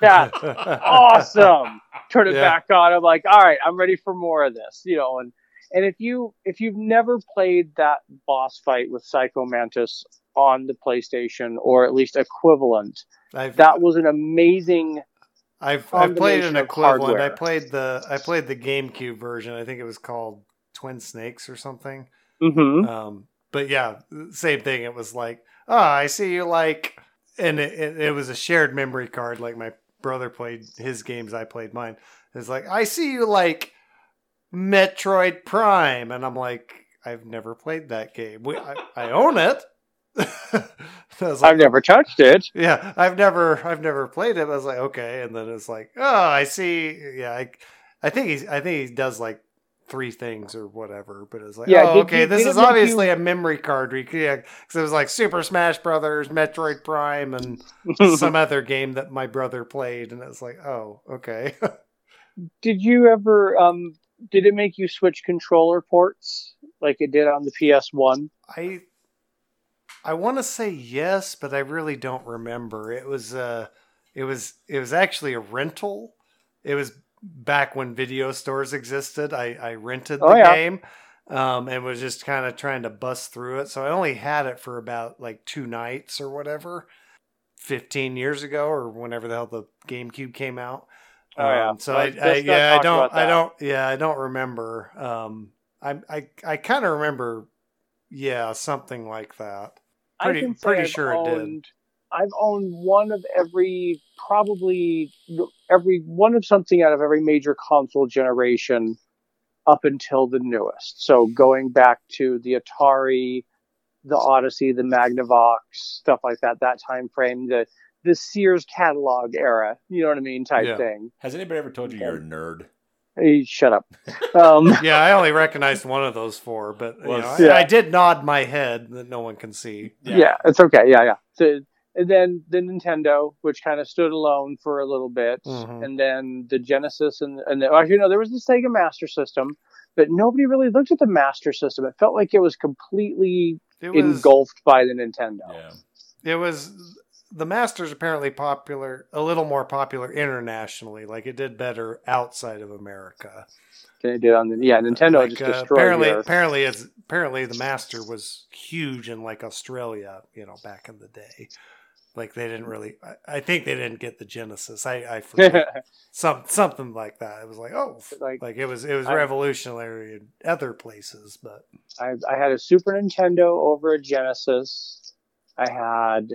That's awesome. Turn it yeah. back on. I'm like, all right, I'm ready for more of this, you know. And and if you if you've never played that boss fight with Psycho Mantis on the PlayStation, or at least equivalent, I've, that was an amazing. I've I've played an equivalent. Hardware. I played the I played the GameCube version. I think it was called Twin Snakes or something. Mm-hmm. Um, but yeah, same thing. It was like, oh, I see you like, and it, it, it was a shared memory card. Like my brother played his games, I played mine. It's like, I see you like Metroid Prime, and I'm like, I've never played that game. We, I, I own it. I like, I've never touched it. Yeah, I've never, I've never played it. I was like, okay, and then it's like, oh, I see. Yeah, I, I think he's, I think he does like three things or whatever. But it's like, yeah, oh, okay, you, this is obviously you... a memory card. Yeah, because it was like Super Smash Brothers, Metroid Prime, and some other game that my brother played, and it's like, oh, okay. Did you ever? Um, did it make you switch controller ports like it did on the P S one? I. I want to say yes, but I really don't remember. It was uh, it was it was actually a rental. It was back when video stores existed. I, I rented the oh, yeah. game um, and was just kind of trying to bust through it. So I only had it for about like two nights or whatever, fifteen years ago or whenever the hell the GameCube came out. Oh yeah. Um, so I, I, I yeah I don't I don't yeah I don't remember. Um, I I I kind of remember yeah something like that. Pretty, I can say pretty I've sure owned, it did. I've owned one of every, probably every one of something out of every major console generation up until the newest. So going back to the Atari, the Odyssey, the Magnavox, stuff like that, that time frame, the, the Sears catalog era, you know what I mean, type yeah. thing. Has anybody ever told you yeah. you're a nerd? Hey, shut up. Um, yeah, I only recognized one of those four, but you know, yeah. I, I did nod my head that no one can see. Yeah, yeah it's okay. Yeah, yeah. So, and then the Nintendo, which kind of stood alone for a little bit, mm-hmm. and then the Genesis, and, and the, actually, no, there was the Sega Master System, but nobody really looked at the Master System. It felt like it was completely it was, engulfed by the Nintendo. Yeah. It was... The Master's apparently popular, a little more popular internationally. Like it did better outside of America. They did on the yeah Nintendo like, just uh, destroyed. Apparently, the apparently, it's, apparently the Master was huge in like Australia. You know, back in the day, like they didn't really. I, I think they didn't get the Genesis. I, I forget some something like that. It was like oh, like, like it was it was I, revolutionary in other places. But I, I had a Super Nintendo over a Genesis. I had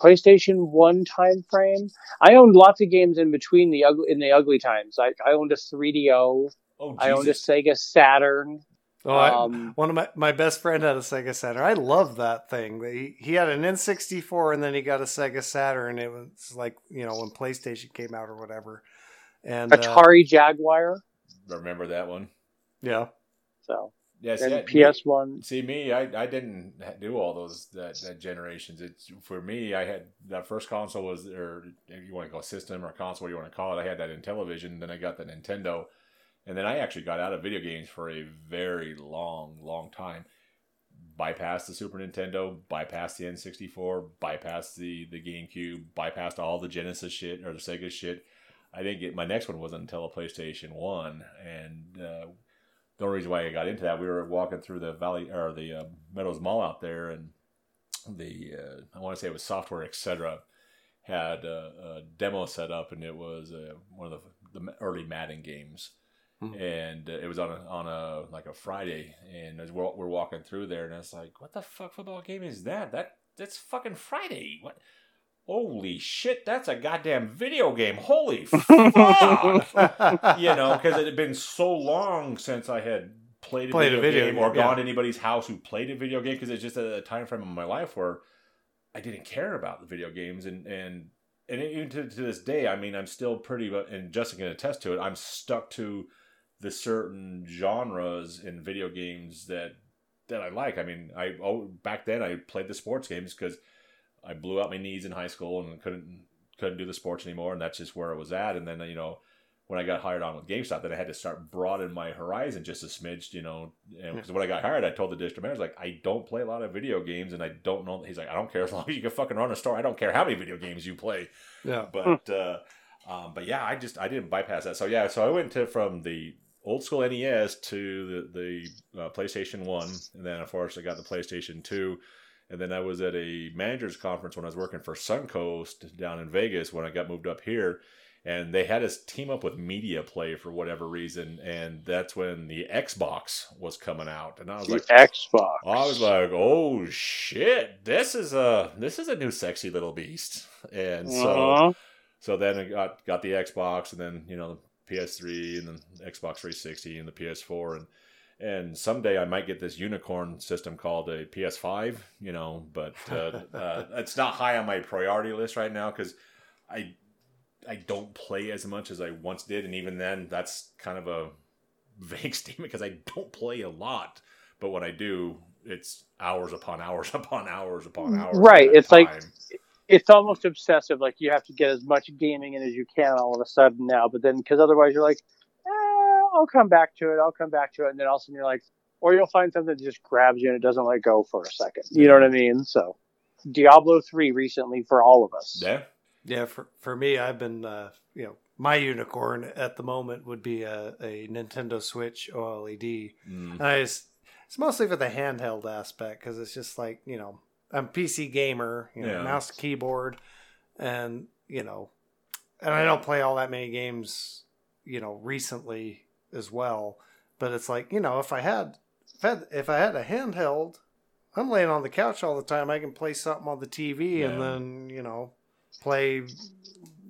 PlayStation one time frame. I owned lots of games in between the ugly in the ugly times. I I owned a three D O. Oh, I owned a Sega Saturn. Oh, um, I, one of my, my best friend had a Sega Saturn. I love that thing. He he had an N sixty-four and then he got a Sega Saturn. It was like you know when PlayStation came out or whatever. And Atari uh, Jaguar. Remember that one? Yeah. So. Yeah, see, and P S one. See me, I, I didn't do all those that, that generations. It's for me. I had that first console was, or you want to call it system or console, you want to call it. I had that Intellivision. Then I got the Nintendo, and then I actually got out of video games for a very long, long time. Bypassed the Super Nintendo, bypassed the N sixty-four, bypassed the the GameCube, bypassed all the Genesis shit or the Sega shit. I didn't get my next one wasn't until a PlayStation one, and. Uh, The only reason why I got into that, we were walking through the valley or the uh, Meadows Mall out there, and the uh, I want to say it was Software Etc. had a, a demo set up, and it was uh, one of the, the early Madden games, mm-hmm. and uh, it was on a, on a like a Friday, and as we're, we're walking through there, and I was like, "What the fuck football game is that? That that's fucking Friday." What? holy shit, that's a goddamn video game. Holy fuck. You know, because it had been so long since I had played a, played video, a video game, game or yeah. gone to anybody's house who played a video game, because it's just a, a time frame of my life where I didn't care about the video games. And, and, and even to, to this day, I mean, I'm still pretty, and Justin can attest to it, I'm stuck to the certain genres in video games that that I like. I mean, I oh, back then I played the sports games because I blew out my knees in high school and couldn't couldn't do the sports anymore, and that's just where I was at. And then, you know, when I got hired on with GameStop, then I had to start broadening my horizon just a smidge, you know, because yeah. when I got hired, I told the district manager, like, I don't play a lot of video games, and I don't know. He's like, I don't care as long as you can fucking run a store. I don't care how many video games you play. Yeah. But uh, um, but yeah, I just I didn't bypass that. So yeah, so I went to from the old school N E S to the, the uh, PlayStation one, and then unfortunately got the PlayStation two. And then I was at a manager's conference when I was working for Suncoast down in Vegas when I got moved up here. And they had us team up with Media Play for whatever reason. And that's when the Xbox was coming out. And I was the like, Xbox. I was like, oh shit, this is a, this is a new sexy little beast. And uh-huh. so, so then I got, got the Xbox, and then, you know, the P S three and the Xbox three sixty and the P S four, and, And someday I might get this unicorn system called a P S five, you know, but uh, uh, it's not high on my priority list right now because I I don't play as much as I once did. And even then, that's kind of a vague statement because I don't play a lot. But when I do, it's hours upon hours upon hours upon hours. Right. It's time. Like, it's almost obsessive. Like, you have to get as much gaming in as you can all of a sudden now. But then, because otherwise you're like, I'll come back to it. I'll come back to it. And then all of a sudden you're like, or you'll find something that just grabs you and it doesn't let go for a second. You know what I mean? So Diablo three recently for all of us. Yeah. Yeah. For, for me, I've been, uh, you know, my unicorn at the moment would be a, a Nintendo Switch OLED. Mm. And I just, it's mostly for the handheld aspect because it's just like, you know, I'm a P C gamer, you know, yeah. mouse, keyboard, and, you know, and I don't play all that many games, you know, recently as well, but it's like, you know, if I had if I had, if I had a handheld, I'm laying on the couch all the time. I can play something on the T V yeah. and then, you know, play,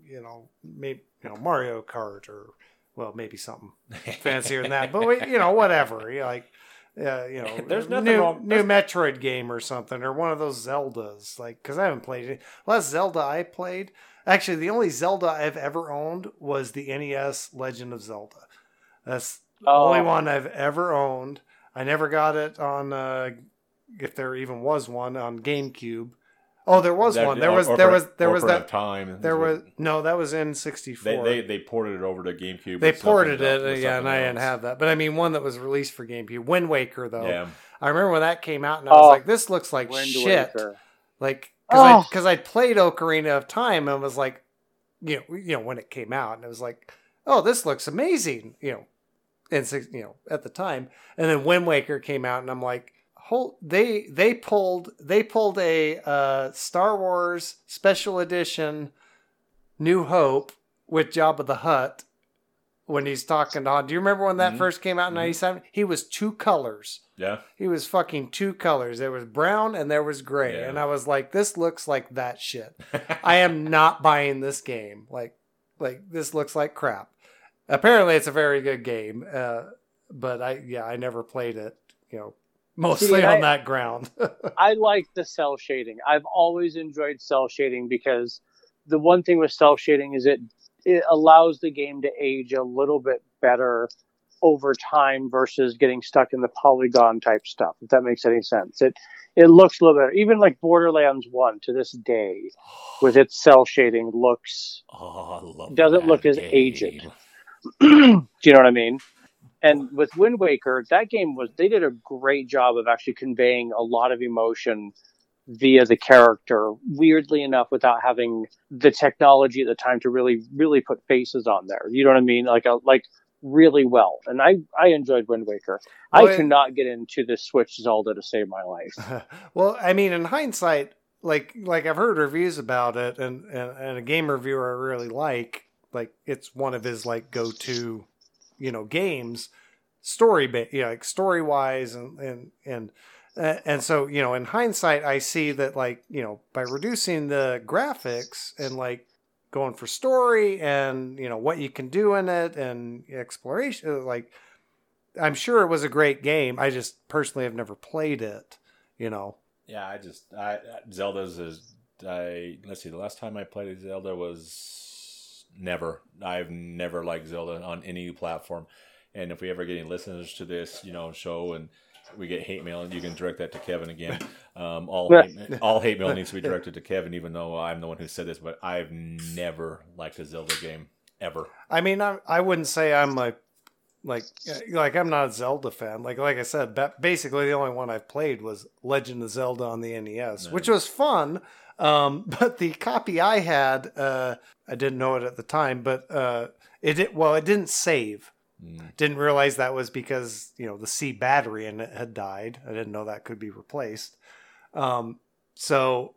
you know, maybe, you know, Mario Kart or, well, maybe something fancier than that, but we, you know, whatever. You're like, uh, you know, there's nothing new, wrong. New Metroid game or something, or one of those Zeldas, like, because I haven't played it. Last Zelda I played, actually, the only Zelda I've ever owned was the N E S Legend of Zelda. That's the oh. only one I've ever owned. I never got it on, uh, if there even was one, on GameCube. Oh, there was that, one. There was, there was, there was that time. There was no, that was in sixty-four. They, they they ported it over to GameCube. They ported it, yeah, and else. I didn't have that. But I mean, one that was released for GameCube, Wind Waker, though. Yeah. I remember when that came out, and I was oh, like, "This looks like Wind shit." Waker. Like, because oh. I, I played Ocarina of Time, and was like, you know, you know, when it came out, and it was like, "Oh, this looks amazing," you know. And you know, at the time, and then Wind Waker came out, and I'm like, "Hold!" They they pulled they pulled a uh, Star Wars Special Edition, New Hope with Jabba the Hutt when he's talking to Han. Do you remember when that mm-hmm. first came out in ninety-seven? Mm-hmm. He was two colors. Yeah, he was fucking two colors. There was brown and there was gray, yeah. and I was like, "This looks like that shit." I am not buying this game. Like, like this looks like crap. Apparently it's a very good game, uh, but I yeah I never played it, you know, mostly See, on I, that ground. I like the cell shading. I've always enjoyed cell shading because the one thing with cell shading is it it allows the game to age a little bit better over time versus getting stuck in the polygon type stuff. If that makes any sense, it it looks a little better. Even like Borderlands one to this day, with its cell shading, looks oh, I love doesn't look game. as aged. Do you know what I mean? And with Wind Waker, that game was, they did a great job of actually conveying a lot of emotion via the character, weirdly enough, without having the technology at the time to really, really put faces on there. You know what I mean? Like, a, like really well. And I, I enjoyed Wind Waker. Well, I cannot get into this Switch Zelda to save my life. Well, I mean, in hindsight, like, like I've heard reviews about it, and, and, and a game reviewer I really like, like it's one of his like go-to, you know, games, story, ba- you know, like story wise and, and, and Uh, and so, you know, in hindsight, I see that, like, you know, by reducing the graphics and, like, going for story and, you know, what you can do in it and exploration, like, I'm sure it was a great game. I just personally have never played it, you know. Yeah, I just, I Zelda's is, I, let's see, the last time I played Zelda was never. I've never liked Zelda on any platform. And if we ever get any listeners to this, you know, show and we get hate mail, and you can direct that to Kevin again. Um, all hate, all hate mail needs to be directed to Kevin, even though I'm the one who said this. But I've never liked a Zelda game ever. I mean, I I wouldn't say I'm like like like I'm not a Zelda fan. Like like I said, basically the only one I've played was Legend of Zelda on the N E S, nice. Which was fun. Um, but the copy I had, uh, I didn't know it at the time, but uh, it did, well, it didn't save. Didn't realize that was because, you know, the C battery in it had died. I didn't know that could be replaced. Um, so,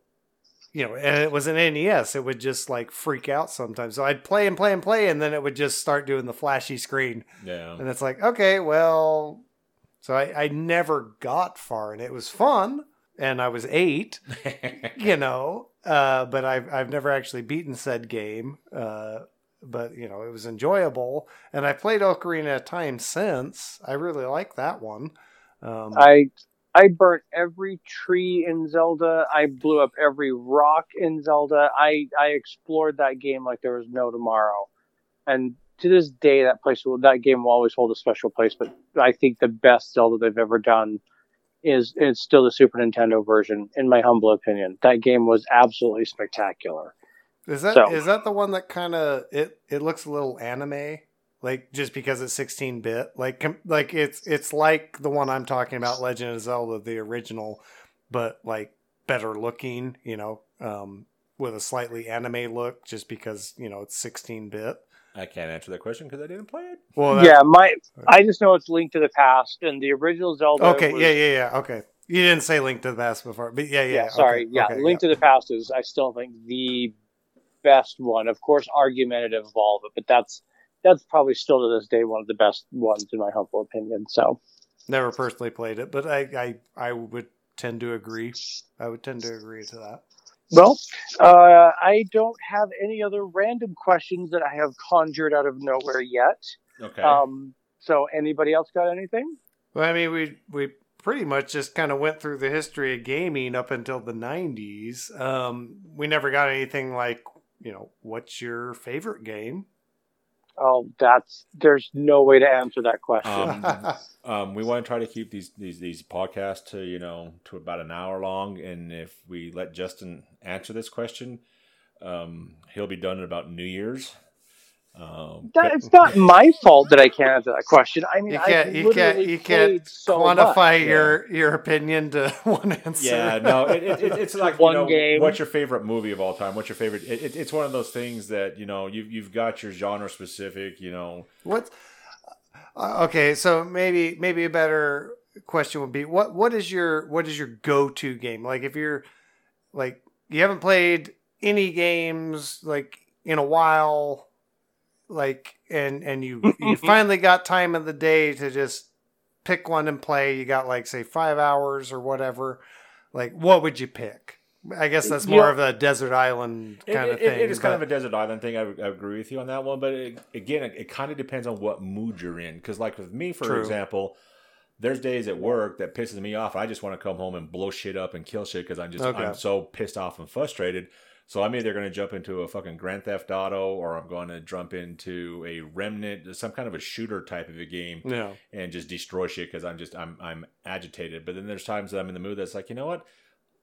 you know, and it was an N E S. It would just, like, freak out sometimes. So I'd play and play and play, and then it would just start doing the flashy screen. Yeah. And it's like, okay, well, so I, I never got far, and it was fun. And I was eight, you know, uh, but I've, I've never actually beaten said game, uh, but, you know, it was enjoyable. And I played Ocarina of Time since. I really like that one. Um, I I burnt every tree in Zelda. I blew up every rock in Zelda. I, I explored that game like there was no tomorrow. And to this day, that place that game will always hold a special place. But I think the best Zelda they've ever done is, is still the Super Nintendo version, in my humble opinion. That game was absolutely spectacular. Is that so. Is that the one that kind of it, it looks a little anime, like just because it's sixteen bit, like com, like it's it's like the one I'm talking about, Legend of Zelda, the original, but like better looking, you know, um, with a slightly anime look, just because, you know, it's sixteen bit. I can't answer that question because I didn't play it. Well, that, yeah, my I just know it's Link to the Past, and the original Zelda. Okay, was, yeah, yeah, yeah. Okay, you didn't say Link to the Past before, but yeah, yeah. yeah sorry, okay, yeah, okay, Link yeah. to the Past is I still think the best one, of course, argumentative of all of it, but that's that's probably still to this day one of the best ones in my humble opinion. So, never personally played it, but I I, I would tend to agree. I would tend to agree to that. Well, uh, I don't have any other random questions that I have conjured out of nowhere yet. Okay. Um, so, anybody else got anything? Well, I mean, we we pretty much just kind of went through the history of gaming up until the nineties. Um, we never got anything like, you know, what's your favorite game? Oh, that's there's no way to answer that question. Um, um, we want to try to keep these, these these podcasts to, you know, to about an hour long. And if we let Justin answer this question, um, he'll be done in about New Year's. Um, that, but... It's not my fault that I can't answer that question. I mean, you can't, I've you can't, you can't so quantify much. your yeah. your opinion to one answer. Yeah, no, it, it, it, it's like one you know, game. What's your favorite movie of all time? What's your favorite? It, it, it's one of those things that you know you've you've got your genre specific. You know what? Uh, okay, so maybe maybe a better question would be what what is your what is your go to game? Like if you're like you haven't played any games like in a while. Like, and, and you, you finally got time in the day to just pick one and play. You got like, say five hours or whatever. Like, what would you pick? I guess that's more yeah. of a desert island kind it, of thing. It, it is but... kind of a desert island thing. I, I agree with you on that one. But it, again, it, it kind of depends on what mood you're in. Cause like with me, for True. example, there's days at work that pisses me off. I just want to come home and blow shit up and kill shit. Cause I'm just, okay. I'm so pissed off and frustrated. So I'm either going to jump into a fucking Grand Theft Auto or I'm going to jump into a Remnant, some kind of a shooter type of a game yeah. and just destroy shit because I'm just, I'm I'm agitated. But then there's times that I'm in the mood that's like, you know what?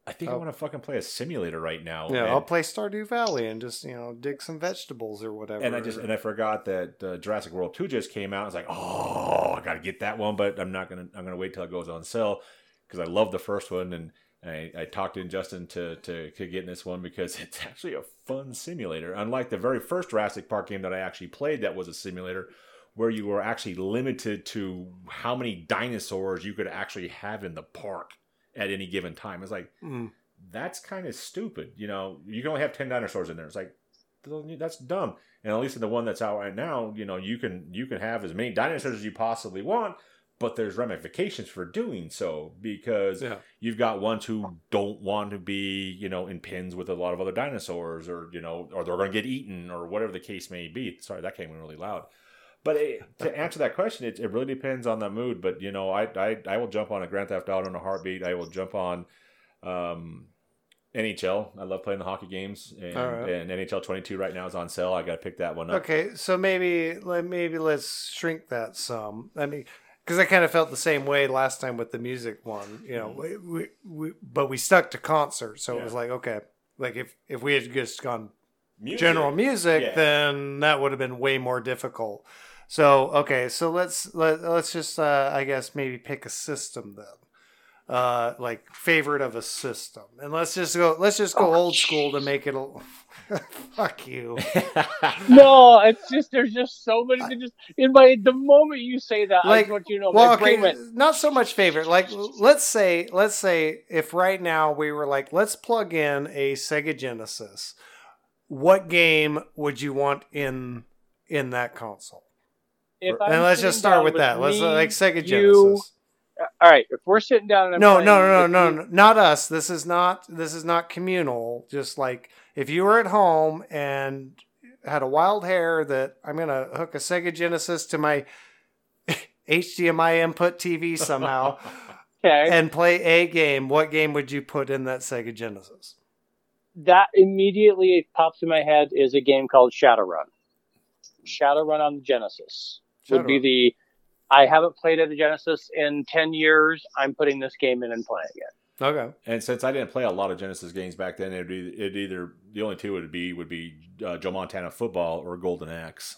I think oh. I want to fucking play a simulator right now. Yeah, and I'll play Stardew Valley and just, you know, dig some vegetables or whatever. And I just, and I forgot that uh, Jurassic World two just came out. I was like, oh, I got to get that one, but I'm not going to, I'm going to wait till it goes on sale because I love the first one. And I, I talked in Justin to, to to get in this one because it's actually a fun simulator. Unlike the very first Jurassic Park game that I actually played that was a simulator where you were actually limited to how many dinosaurs you could actually have in the park at any given time. It's like, mm. that's kind of stupid. You know, you can only have ten dinosaurs in there. It's like, that's dumb. And at least in the one that's out right now, you know, you can you can have as many dinosaurs as you possibly want. But there's ramifications for doing so, because yeah. you've got ones who don't want to be, you know, in pins with a lot of other dinosaurs, or, you know, or they're going to get eaten, or whatever the case may be. Sorry, that came in really loud. But it, to answer that question, it, it really depends on the mood. But, you know, I, I I will jump on a Grand Theft Auto in a heartbeat. I will jump on um, N H L. I love playing the hockey games, and, right. and N H L twenty-two right now is on sale. I got to pick that one up. Okay, so maybe let maybe let's shrink that some. I mean. Because I kind of felt the same way last time with the music one, you know, we, we, we, but we stuck to concert. So yeah. it was like, okay, like if, if we had just gone music. general music, yeah. then that would have been way more difficult. So, okay, so let's, let, let's just, uh, I guess, maybe pick a system then, uh, like favorite of a system. And let's just go, let's just go oh, old geez. school to make it a fuck you. No, it's just there's just so many to just in my the moment you say that, like, I just want you to know well, my brain okay, went. Not so much favorite. Like let's say let's say if right now we were like, let's plug in a Sega Genesis, what game would you want in in that console? If or, and let's just start with, with that. Me, let's like Sega you, Genesis. All right, if we're sitting down and no, playing, no, no, no, no, no, not us. This is not this is not communal. Just like if you were at home and had a wild hair that I'm gonna hook a Sega Genesis to my H D M I input T V somehow, okay. and play a game, what game would you put in that Sega Genesis? That immediately pops in my head is a game called Shadowrun. Shadowrun on the Genesis Shadowrun. would be the. I haven't played at a Genesis in ten years. I'm putting this game in and playing it. Okay. And since I didn't play a lot of Genesis games back then, it'd, be, it'd either the only two would be would be uh, Joe Montana Football or Golden Axe.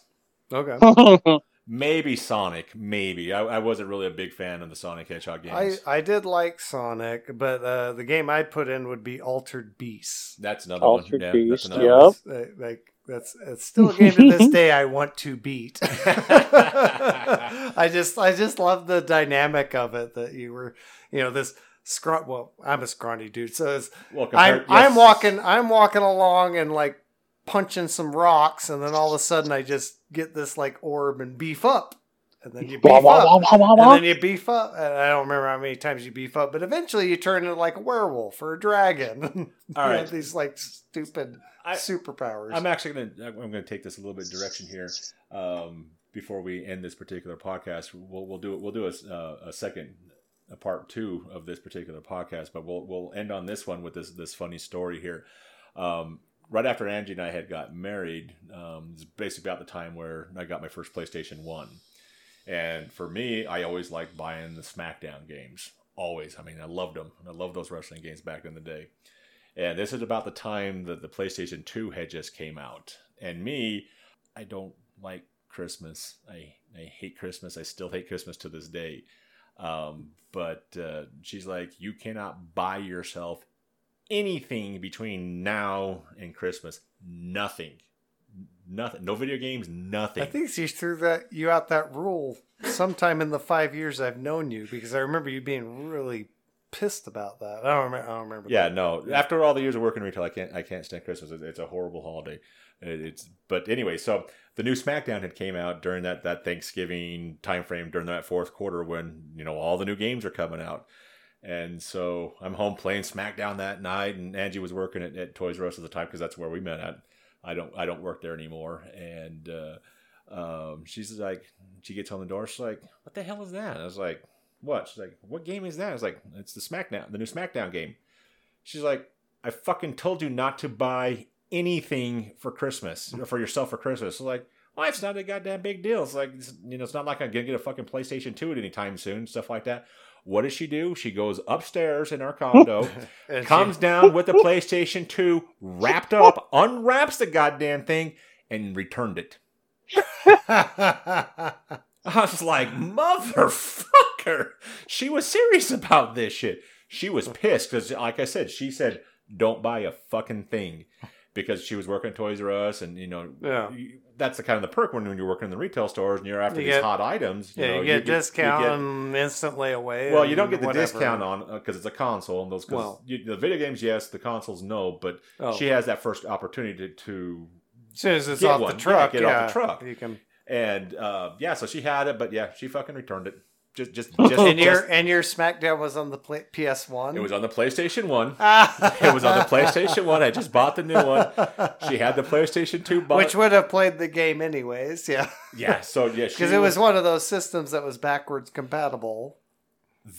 Okay. Maybe Sonic. Maybe I, I wasn't really a big fan of the Sonic Hedgehog games. I, I did like Sonic, but uh, the game I put in would be Altered Beast. That's another Altered one. Altered Beast. Yeah. Yep. Like. That's it's still a game to this day I want to beat. I just I just love the dynamic of it that you were, you know, this scrawny. Well, I'm a scrawny dude, so it's, Welcome, I'm yes. I'm walking I'm walking along and like punching some rocks, and then all of a sudden I just get this like orb and beef up, and then you beef up, and then you beef up, and I don't remember how many times you beef up, but eventually you turn into like a werewolf or a dragon. All right, these like stupid. I, superpowers. I'm actually gonna I'm gonna take this a little bit direction here. Um, before we end this particular podcast, we'll we'll do it. We'll do a, uh, a second, a part two of this particular podcast. But we'll we'll end on this one with this this funny story here. Um, right after Angie and I had got married, um, it's basically about the time where I got my first PlayStation one. And for me, I always liked buying the SmackDown games. Always, I mean, I loved them. I loved those wrestling games back in the day. And this is about the time that the PlayStation two had just came out. And me, I don't like Christmas. I, I hate Christmas. I still hate Christmas to this day. Um, but uh, she's like, you cannot buy yourself anything between now and Christmas. Nothing. Nothing. No video games, nothing. I think she threw that you out that rule sometime in the five years I've known you. Because I remember you being really... pissed about that. I don't remember. I don't remember yeah, that. no. After all the years of working retail, I can't. I can't stand Christmas. It's a horrible holiday. It's. But anyway, so the new SmackDown had came out during that that Thanksgiving time frame, during that fourth quarter when you know all the new games are coming out, and so I'm home playing SmackDown that night, and Angie was working at, at Toys R Us at the time because that's where we met at. I don't. I don't work there anymore, and uh, um, she's like, she gets on the door. She's like, "What the hell is that?" And I was like. What? She's like, what game is that? I was like, it's the SmackDown, the new SmackDown game. She's like, I fucking told you not to buy anything for Christmas, for yourself for Christmas. So like, well, it's not a goddamn big deal. It's like, it's, you know, it's not like I'm going to get a fucking PlayStation two at any time soon, stuff like that. What does she do? She goes upstairs in our condo, comes she... down with the PlayStation two, wrapped up, unwraps the goddamn thing, and returned it. I was like, motherfucker. She was serious about this shit. She was pissed because, like I said, she said, don't buy a fucking thing because she was working at Toys R Us. And, you know, yeah. that's the kind of the perk when you're working in the retail stores and you're after you these get, hot items. You yeah, know, you get a discount get, instantly away. Well, you don't get the whatever. discount on because uh, it's a console. and those well, you, The video games, yes. The consoles, no. But oh. she has that first opportunity to, to as soon as it's get off one. the truck. Yeah, get yeah, off the truck. You can... And, uh, yeah, so she had it, but yeah, she fucking returned it. Just, just, just, and your just, and your SmackDown was on the play, P S one. It was on the PlayStation one. It was on the PlayStation one. I just bought the new one. She had the PlayStation two, bought which would have played the game anyways. Yeah. Yeah. So yeah, because it was one of those systems that was backwards compatible.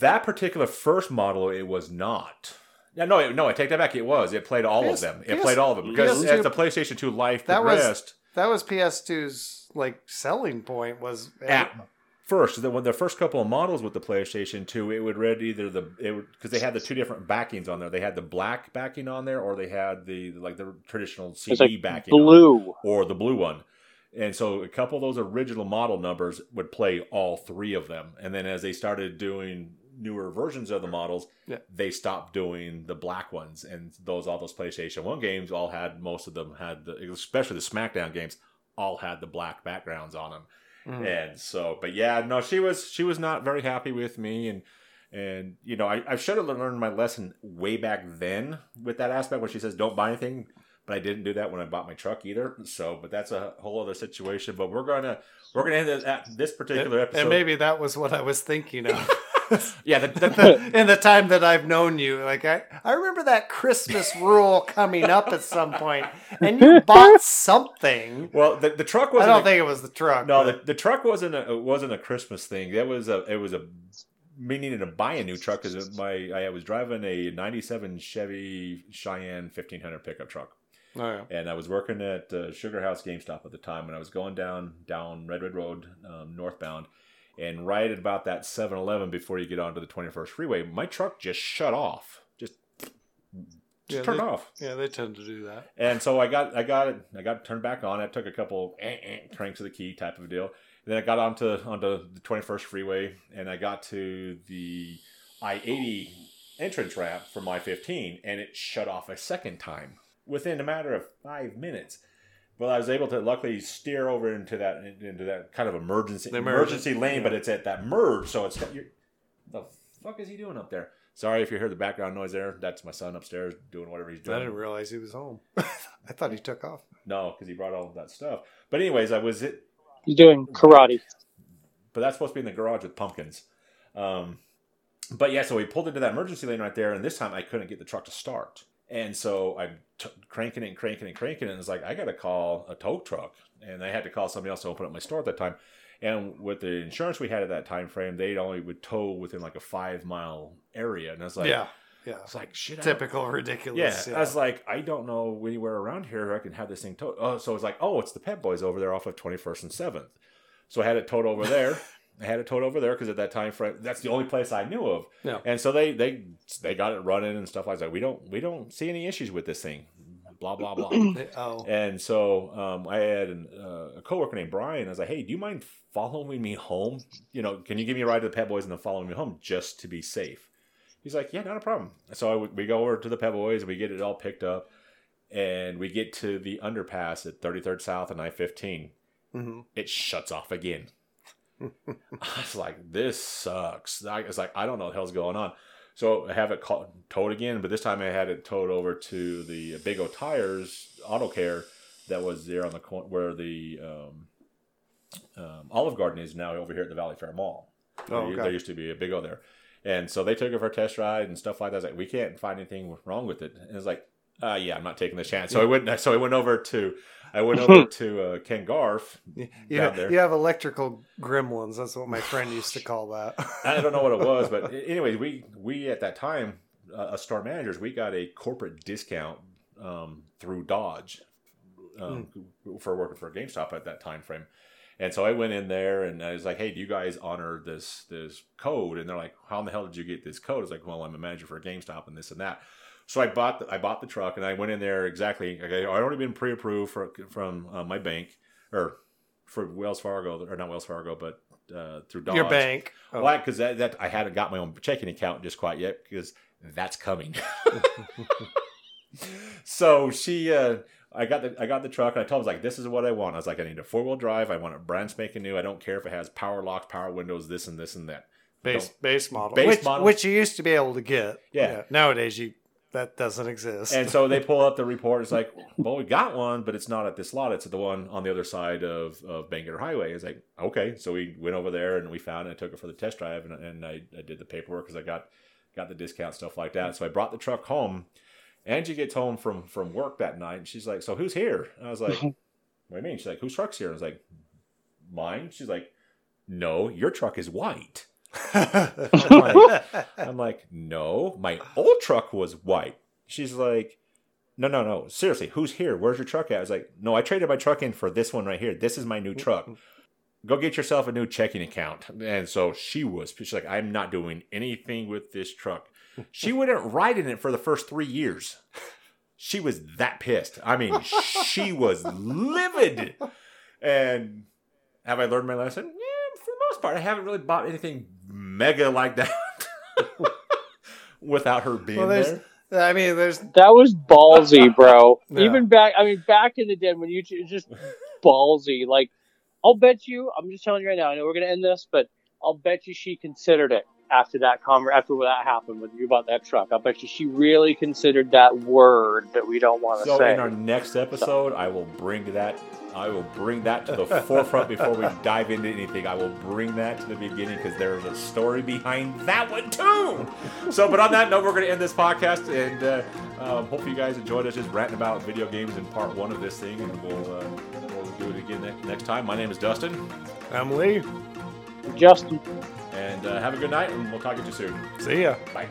That particular first model, it was not. Yeah. No. It, no. I take that back. It was. It played all P S, of them. It P S, played all of them because P S two, as the PlayStation two life that progressed. Was, that was P S two's like selling point was. At, at, First, the, when the first couple of models with the PlayStation two, it would read either the because they had the two different backings on there. They had the black backing on there, or they had the like the traditional C D like backing, blue or the blue one. And so, a couple of those original model numbers would play all three of them. And then, as they started doing newer versions of the models, yeah. they stopped doing the black ones. And those all those PlayStation one games all had most of them had the especially the SmackDown games all had the black backgrounds on them. Mm. And so, but yeah, no, she was she was not very happy with me, and and you know, I, I should have learned my lesson way back then with that aspect where she says don't buy anything, but I didn't do that when I bought my truck either. So, but that's a whole other situation. But we're gonna we're gonna end this, this particular episode, and maybe that was what I was thinking of. Yeah, the, the, the, in the time that I've known you, like I, I remember that Christmas rule coming up at some point, and you bought something. Well, the, the truck wasn't. I don't a, think it was the truck. No, the, the truck wasn't a it wasn't a Christmas thing. That was a it was a me needing to buy a new truck because my I was driving a ninety-seven Chevy Cheyenne fifteen hundred pickup truck, oh, yeah. and I was working at uh, Sugar House GameStop at the time, and I was going down down Redwood Road um, northbound. And right at about that seven eleven before you get onto the twenty-first freeway, my truck just shut off. Just, just yeah, turned they, off. Yeah, they tend to do that. And so I got I got it I got it turned back on. I took a couple eh, eh, cranks of the key type of a deal. And then I got onto onto the twenty-first freeway and I got to the I eighty entrance ramp from I fifteen and it shut off a second time within a matter of five minutes. Well, I was able to luckily steer over into that into that kind of emergency emergency lane, yeah. but it's at that merge, so it's you're, what the fuck is he doing up there? Sorry if you heard the background noise there. That's my son upstairs doing whatever he's doing. I didn't realize he was home. I thought he took off. No, because he brought all of that stuff. But anyways, I was it. He's doing karate. But that's supposed to be in the garage with pumpkins. Um, but yeah, so we pulled into that emergency lane right there, and this time I couldn't get the truck to start. And so I'm t- cranking and cranking and cranking, and it's like I got to call a tow truck, and I had to call somebody else to open up my store at that time. And with the insurance we had at that time frame, they only would tow within like a five mile area, and I was like, yeah, yeah, it's like shit, typical I ridiculous. Yeah. yeah, I was like, I don't know anywhere around here I can have this thing towed. Oh, so it's like, oh, it's the Pep Boys over there off of twenty-first and seventh. So I had it towed over there. I had it towed over there because at that time frame, that's the only place I knew of. Yeah. And so they they they got it running and stuff like that. We don't we don't see any issues with this thing. Blah blah blah. oh. And so um, I had an, uh, a coworker named Brian. I was like, hey, do you mind following me home? You know, can you give me a ride to the Pep Boys and then following me home just to be safe? He's like, yeah, not a problem. So I, we go over to the Pep Boys and we get it all picked up, and we get to the underpass at thirty-third South and I fifteen. Mm-hmm. It shuts off again. I was like, this sucks. I was like, I don't know what the hell's going on. So I have it call, towed again, but this time I had it towed over to the Big O Tires Auto Care that was there on the corner where the um, um, Olive Garden is now over here at the Valley Fair Mall. Oh, okay. There used to be a Big O there. And so they took it for a test ride and stuff like that. I was like, we can't find anything wrong with it. And it's like, uh, yeah, I'm not taking the chance. So I went, so I went over to... I went over to uh, Ken Garf. You, down there. You have electrical gremlins. That's what my friend used to call that. I don't know what it was, but anyways, we we at that time, uh, as store managers, we got a corporate discount um, through Dodge um, mm. for working for GameStop at that time frame. And so I went in there and I was like, hey, do you guys honor this this code? And they're like, how in the hell did you get this code? I was like, well, I'm a manager for GameStop and this and that. So I bought the, I bought the truck and I went in there exactly. Okay, I'd already been pre-approved for, from uh, my bank or for Wells Fargo or not Wells Fargo, but uh, through Dodge. Your bank, okay. Why? Because that, that I hadn't got my own checking account just quite yet because that's coming. So she, uh, I got the I got the truck and I told him I was like, this is what I want. I was like, I need a four-wheel drive. I want it brand spanking new. I don't care if it has power locks, power windows, this and this and that. Base base model, base which, model, which you used to be able to get. Yeah. yeah. Nowadays you. That doesn't exist. And so they pull up the report. It's like, well, we got one, but it's not at this lot. It's at the one on the other side of, of Bangor Highway. It's like, okay. So we went over there and we found it. I took it for the test drive and, and I, I did the paperwork because I got, got the discount, stuff like that. So I brought the truck home. Angie gets home from, from work that night and she's like, so who's here? And I was like, what do you mean? She's like, whose truck's here? And I was like, mine? She's like, no, your truck is white. I'm, like, I'm like, no, my old truck was white. She's like, no, no, no, seriously, who's here? Where's your truck at? I was like, no, I traded my truck in for this one right here. This is my new truck. Go get yourself a new checking account. And so she was, she's like, I'm not doing anything with this truck. She wouldn't ride in it for the first three years. She was that pissed. I mean, she was livid. And have I learned my lesson? Yeah, for the most part, I haven't really bought anything mega like that without her being well, there. I mean, there's that was ballsy, bro. Yeah. Even back, I mean, back in the day when you just ballsy. Like, I'll bet you. I'm just telling you right now. I know we're gonna end this, but I'll bet you she considered it after that conver- after that happened with you about that truck. I bet you she really considered that word that we don't want to so say. So in our next episode, so. I will bring that. I will bring that to the forefront before we dive into anything. I will bring that to the beginning because there is a story behind that one too. So, but on that note, we're going to end this podcast, and uh, um, hopefully you guys enjoyed us just ranting about video games in part one of this thing, and we'll, uh, we'll do it again ne- next time. My name is Dustin. I'm Lee. Justin. And uh, have a good night, and we'll talk to you soon. See ya. Bye.